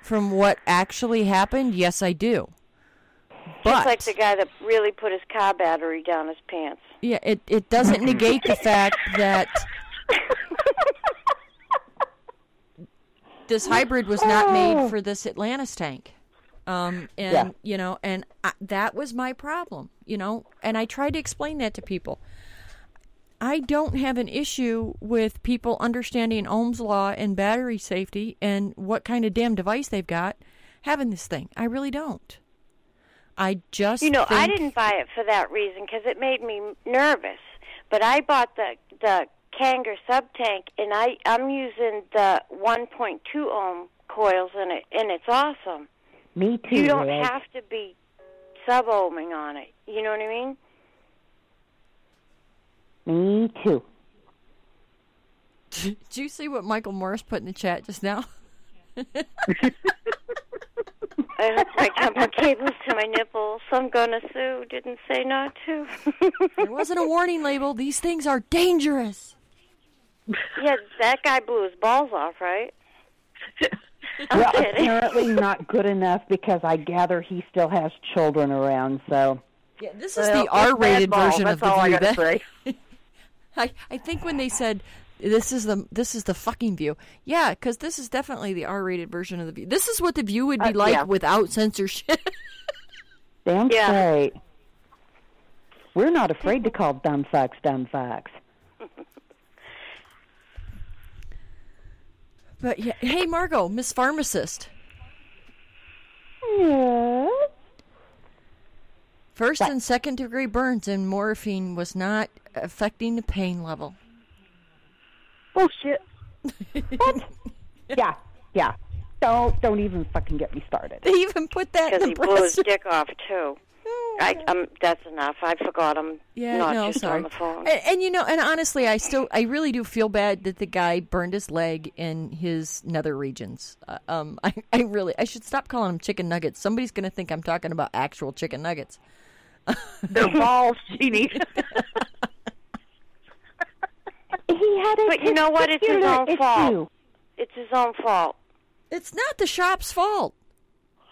from what actually happened? Yes, I do. But, just like the guy that really put his car battery down his pants. Yeah, it doesn't negate the fact that this hybrid was not made for this Atlantis tank. You know, and that was my problem, you know, and I tried to explain that to people. I don't have an issue with people understanding Ohm's law and battery safety and what kind of damn device they've got having this thing. I really don't. I just I didn't buy it for that reason because it made me nervous. But I bought the Kanger sub-tank, and I'm using the 1.2 ohm coils in it, and it's awesome. Me too. You don't have to be sub-ohming on it. You know what I mean? Me too. Did you see what Michael Morris put in the chat just now? I hooked my combo cables to my nipples. I'm gonna sue. Didn't say not to. There wasn't a warning label. These things are dangerous. Yeah, that guy blew his balls off, right? Well, apparently not good enough because I gather he still has children around. So yeah, this is the R-rated version of the View. That's all I gotta say. I think when they said this is the fucking View, yeah, because this is definitely the R-rated version of the View. This is what the View would be like without censorship. Damn straight. We're not afraid to call dumb fucks dumb fucks. But yeah, hey Margot, Miss Pharmacist. Yeah. First and second degree burns in morphine was not affecting the pain level. Bullshit. What? Yeah. Don't even fucking get me started. They even put that in the press. Because he blew his dick off, too. That's enough. I forgot him. Yeah, on the phone. And you know, and honestly, I really do feel bad that the guy burned his leg in his nether regions. I should stop calling him chicken nuggets. Somebody's going to think I'm talking about actual chicken nuggets. They're balls, Jeannie. But you know what? It's his own fault. It's his own fault. It's not the shop's fault.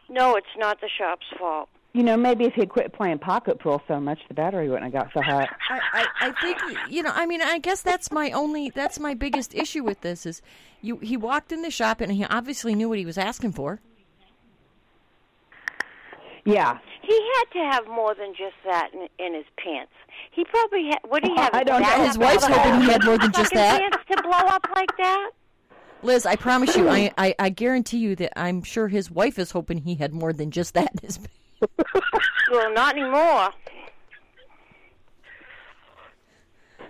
No, it's not the shop's fault. You know, maybe if he'd quit playing pocket pool so much, the battery wouldn't have got so hot. I think, you know, I mean, I guess that's my biggest issue with this is he walked in the shop and he obviously knew what he was asking for. Yeah. He had to have more than just that in his pants. He probably had, what do you have? I don't know. His wife's hoping he had more than just that. Pants to blow up like that? Liz, I promise you, I guarantee you that I'm sure his wife is hoping he had more than just that in his pants. Well, not anymore.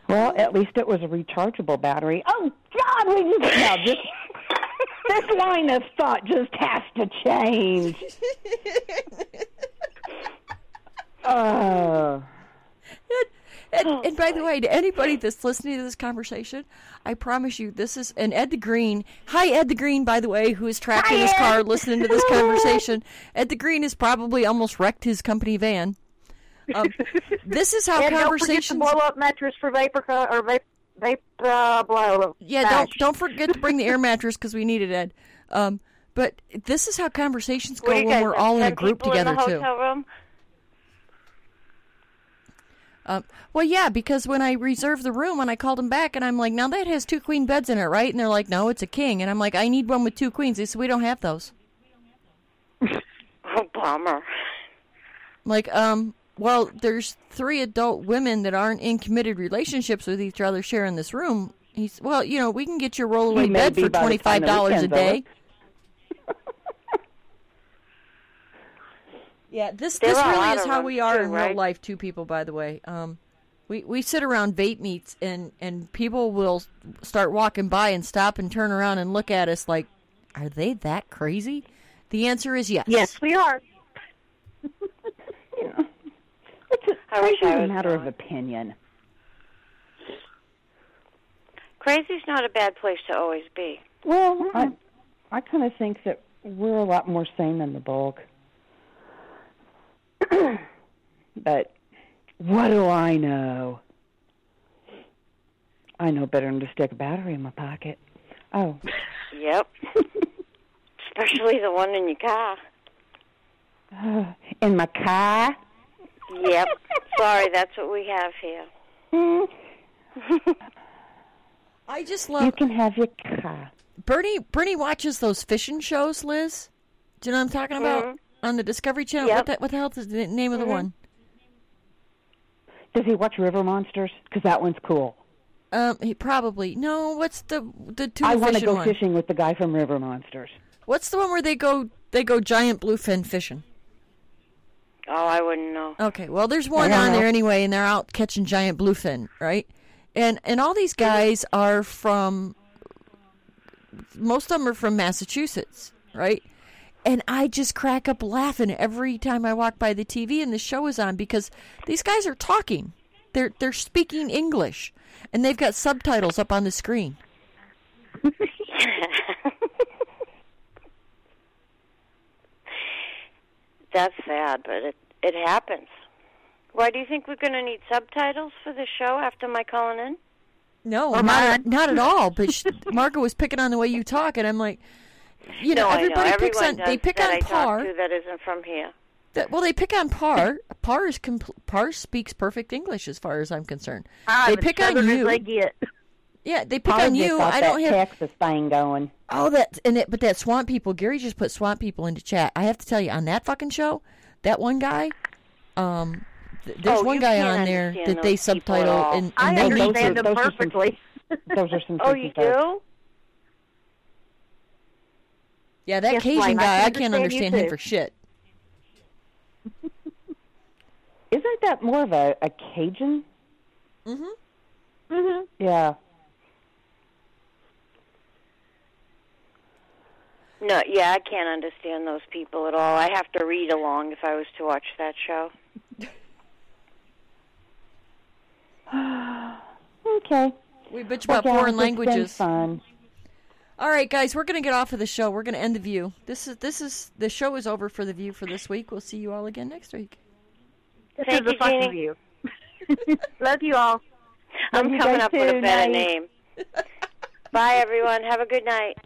Well, at least it was a rechargeable battery. Oh, God, this line of thought just has to change. And by the way, to anybody that's listening to this conversation, I promise you this is, and Ed the Green, hi Ed the Green, by the way, who is trapped in his car listening to this conversation. Ed the Green has probably almost wrecked his company van. This is how conversations. And don't forget to blow up mattress for VaporCon, or blow. Yeah, don't forget to bring the air mattress because we need it, Ed. But this is how conversations go when we're all in a group together, in the hotel too. Room? Well, yeah, because when I reserved the room and I called them back and I'm like, now that has two queen beds in it, right? And they're like, no, it's a king. And I'm like, I need one with two queens. They said, we don't have those. Oh, bummer. Like, well, there's three adult women that aren't in committed relationships with each other sharing this room. He's, well, you know, we can get your rollaway bed for $25 a day. Yeah, this really is how we are in real life, two people, by the way. We sit around vape meets, and people will start walking by and stop and turn around and look at us like, are they that crazy? The answer is yes. Yes, we are. Yeah. It's a matter of opinion. Crazy's not a bad place to always be. Well, mm-hmm. I kind of think that we're a lot more sane than the bulk. But what do I know? I know better than to stick a battery in my pocket. Oh. Yep. Especially the one in your car. In my car? Yep. Sorry, that's what we have here. I just love... You can have your car. Bernie watches those fishing shows, Liz. Do you know what I'm talking about? Mm-hmm. On the Discovery Channel, yep. What the hell is the name of the one? Does he watch River Monsters? Because that one's cool. He probably what's the two? I want to go fishing with the guy from River Monsters. What's the one where they go giant bluefin fishing? Oh, I wouldn't know. Okay, well, there's one on there anyway, and they're out catching giant bluefin, right? And all these guys are from. Most of them are from Massachusetts, right? And I just crack up laughing every time I walk by the TV and the show is on because these guys are talking. They're speaking English, and they've got subtitles up on the screen. That's sad, but it happens. Why do you think we're going to need subtitles for the show after my calling in? No, not at all. But Margo was picking on the way you talk, and I'm like... You know, everybody picks on. They pick on Par. That isn't from here. Well, they pick on Par. Par speaks perfect English, as far as I'm concerned. They pick on you. Yeah, they pick on you. I don't have Texas thing going. Oh, but that swamp people. Gary just put swamp people into chat. I have to tell you, on that fucking show, that one guy. There's one guy on there that they subtitle, and I understand them perfectly. Those are some. Oh, you do. Yeah, that Cajun guy, I can't understand him for shit. Isn't that more of a Cajun? Mm-hmm. Mm-hmm. Yeah. No, yeah, I can't understand those people at all. I have to read along if I was to watch that show. Okay. We bitch about foreign languages. Fun. All right, guys, we're going to get off of the show. We're going to end the View. This is the show is over for the View for this week. We'll see you all again next week. This is a fucking View. Love you all. I'm coming up with a better name. Bye, everyone. Have a good night.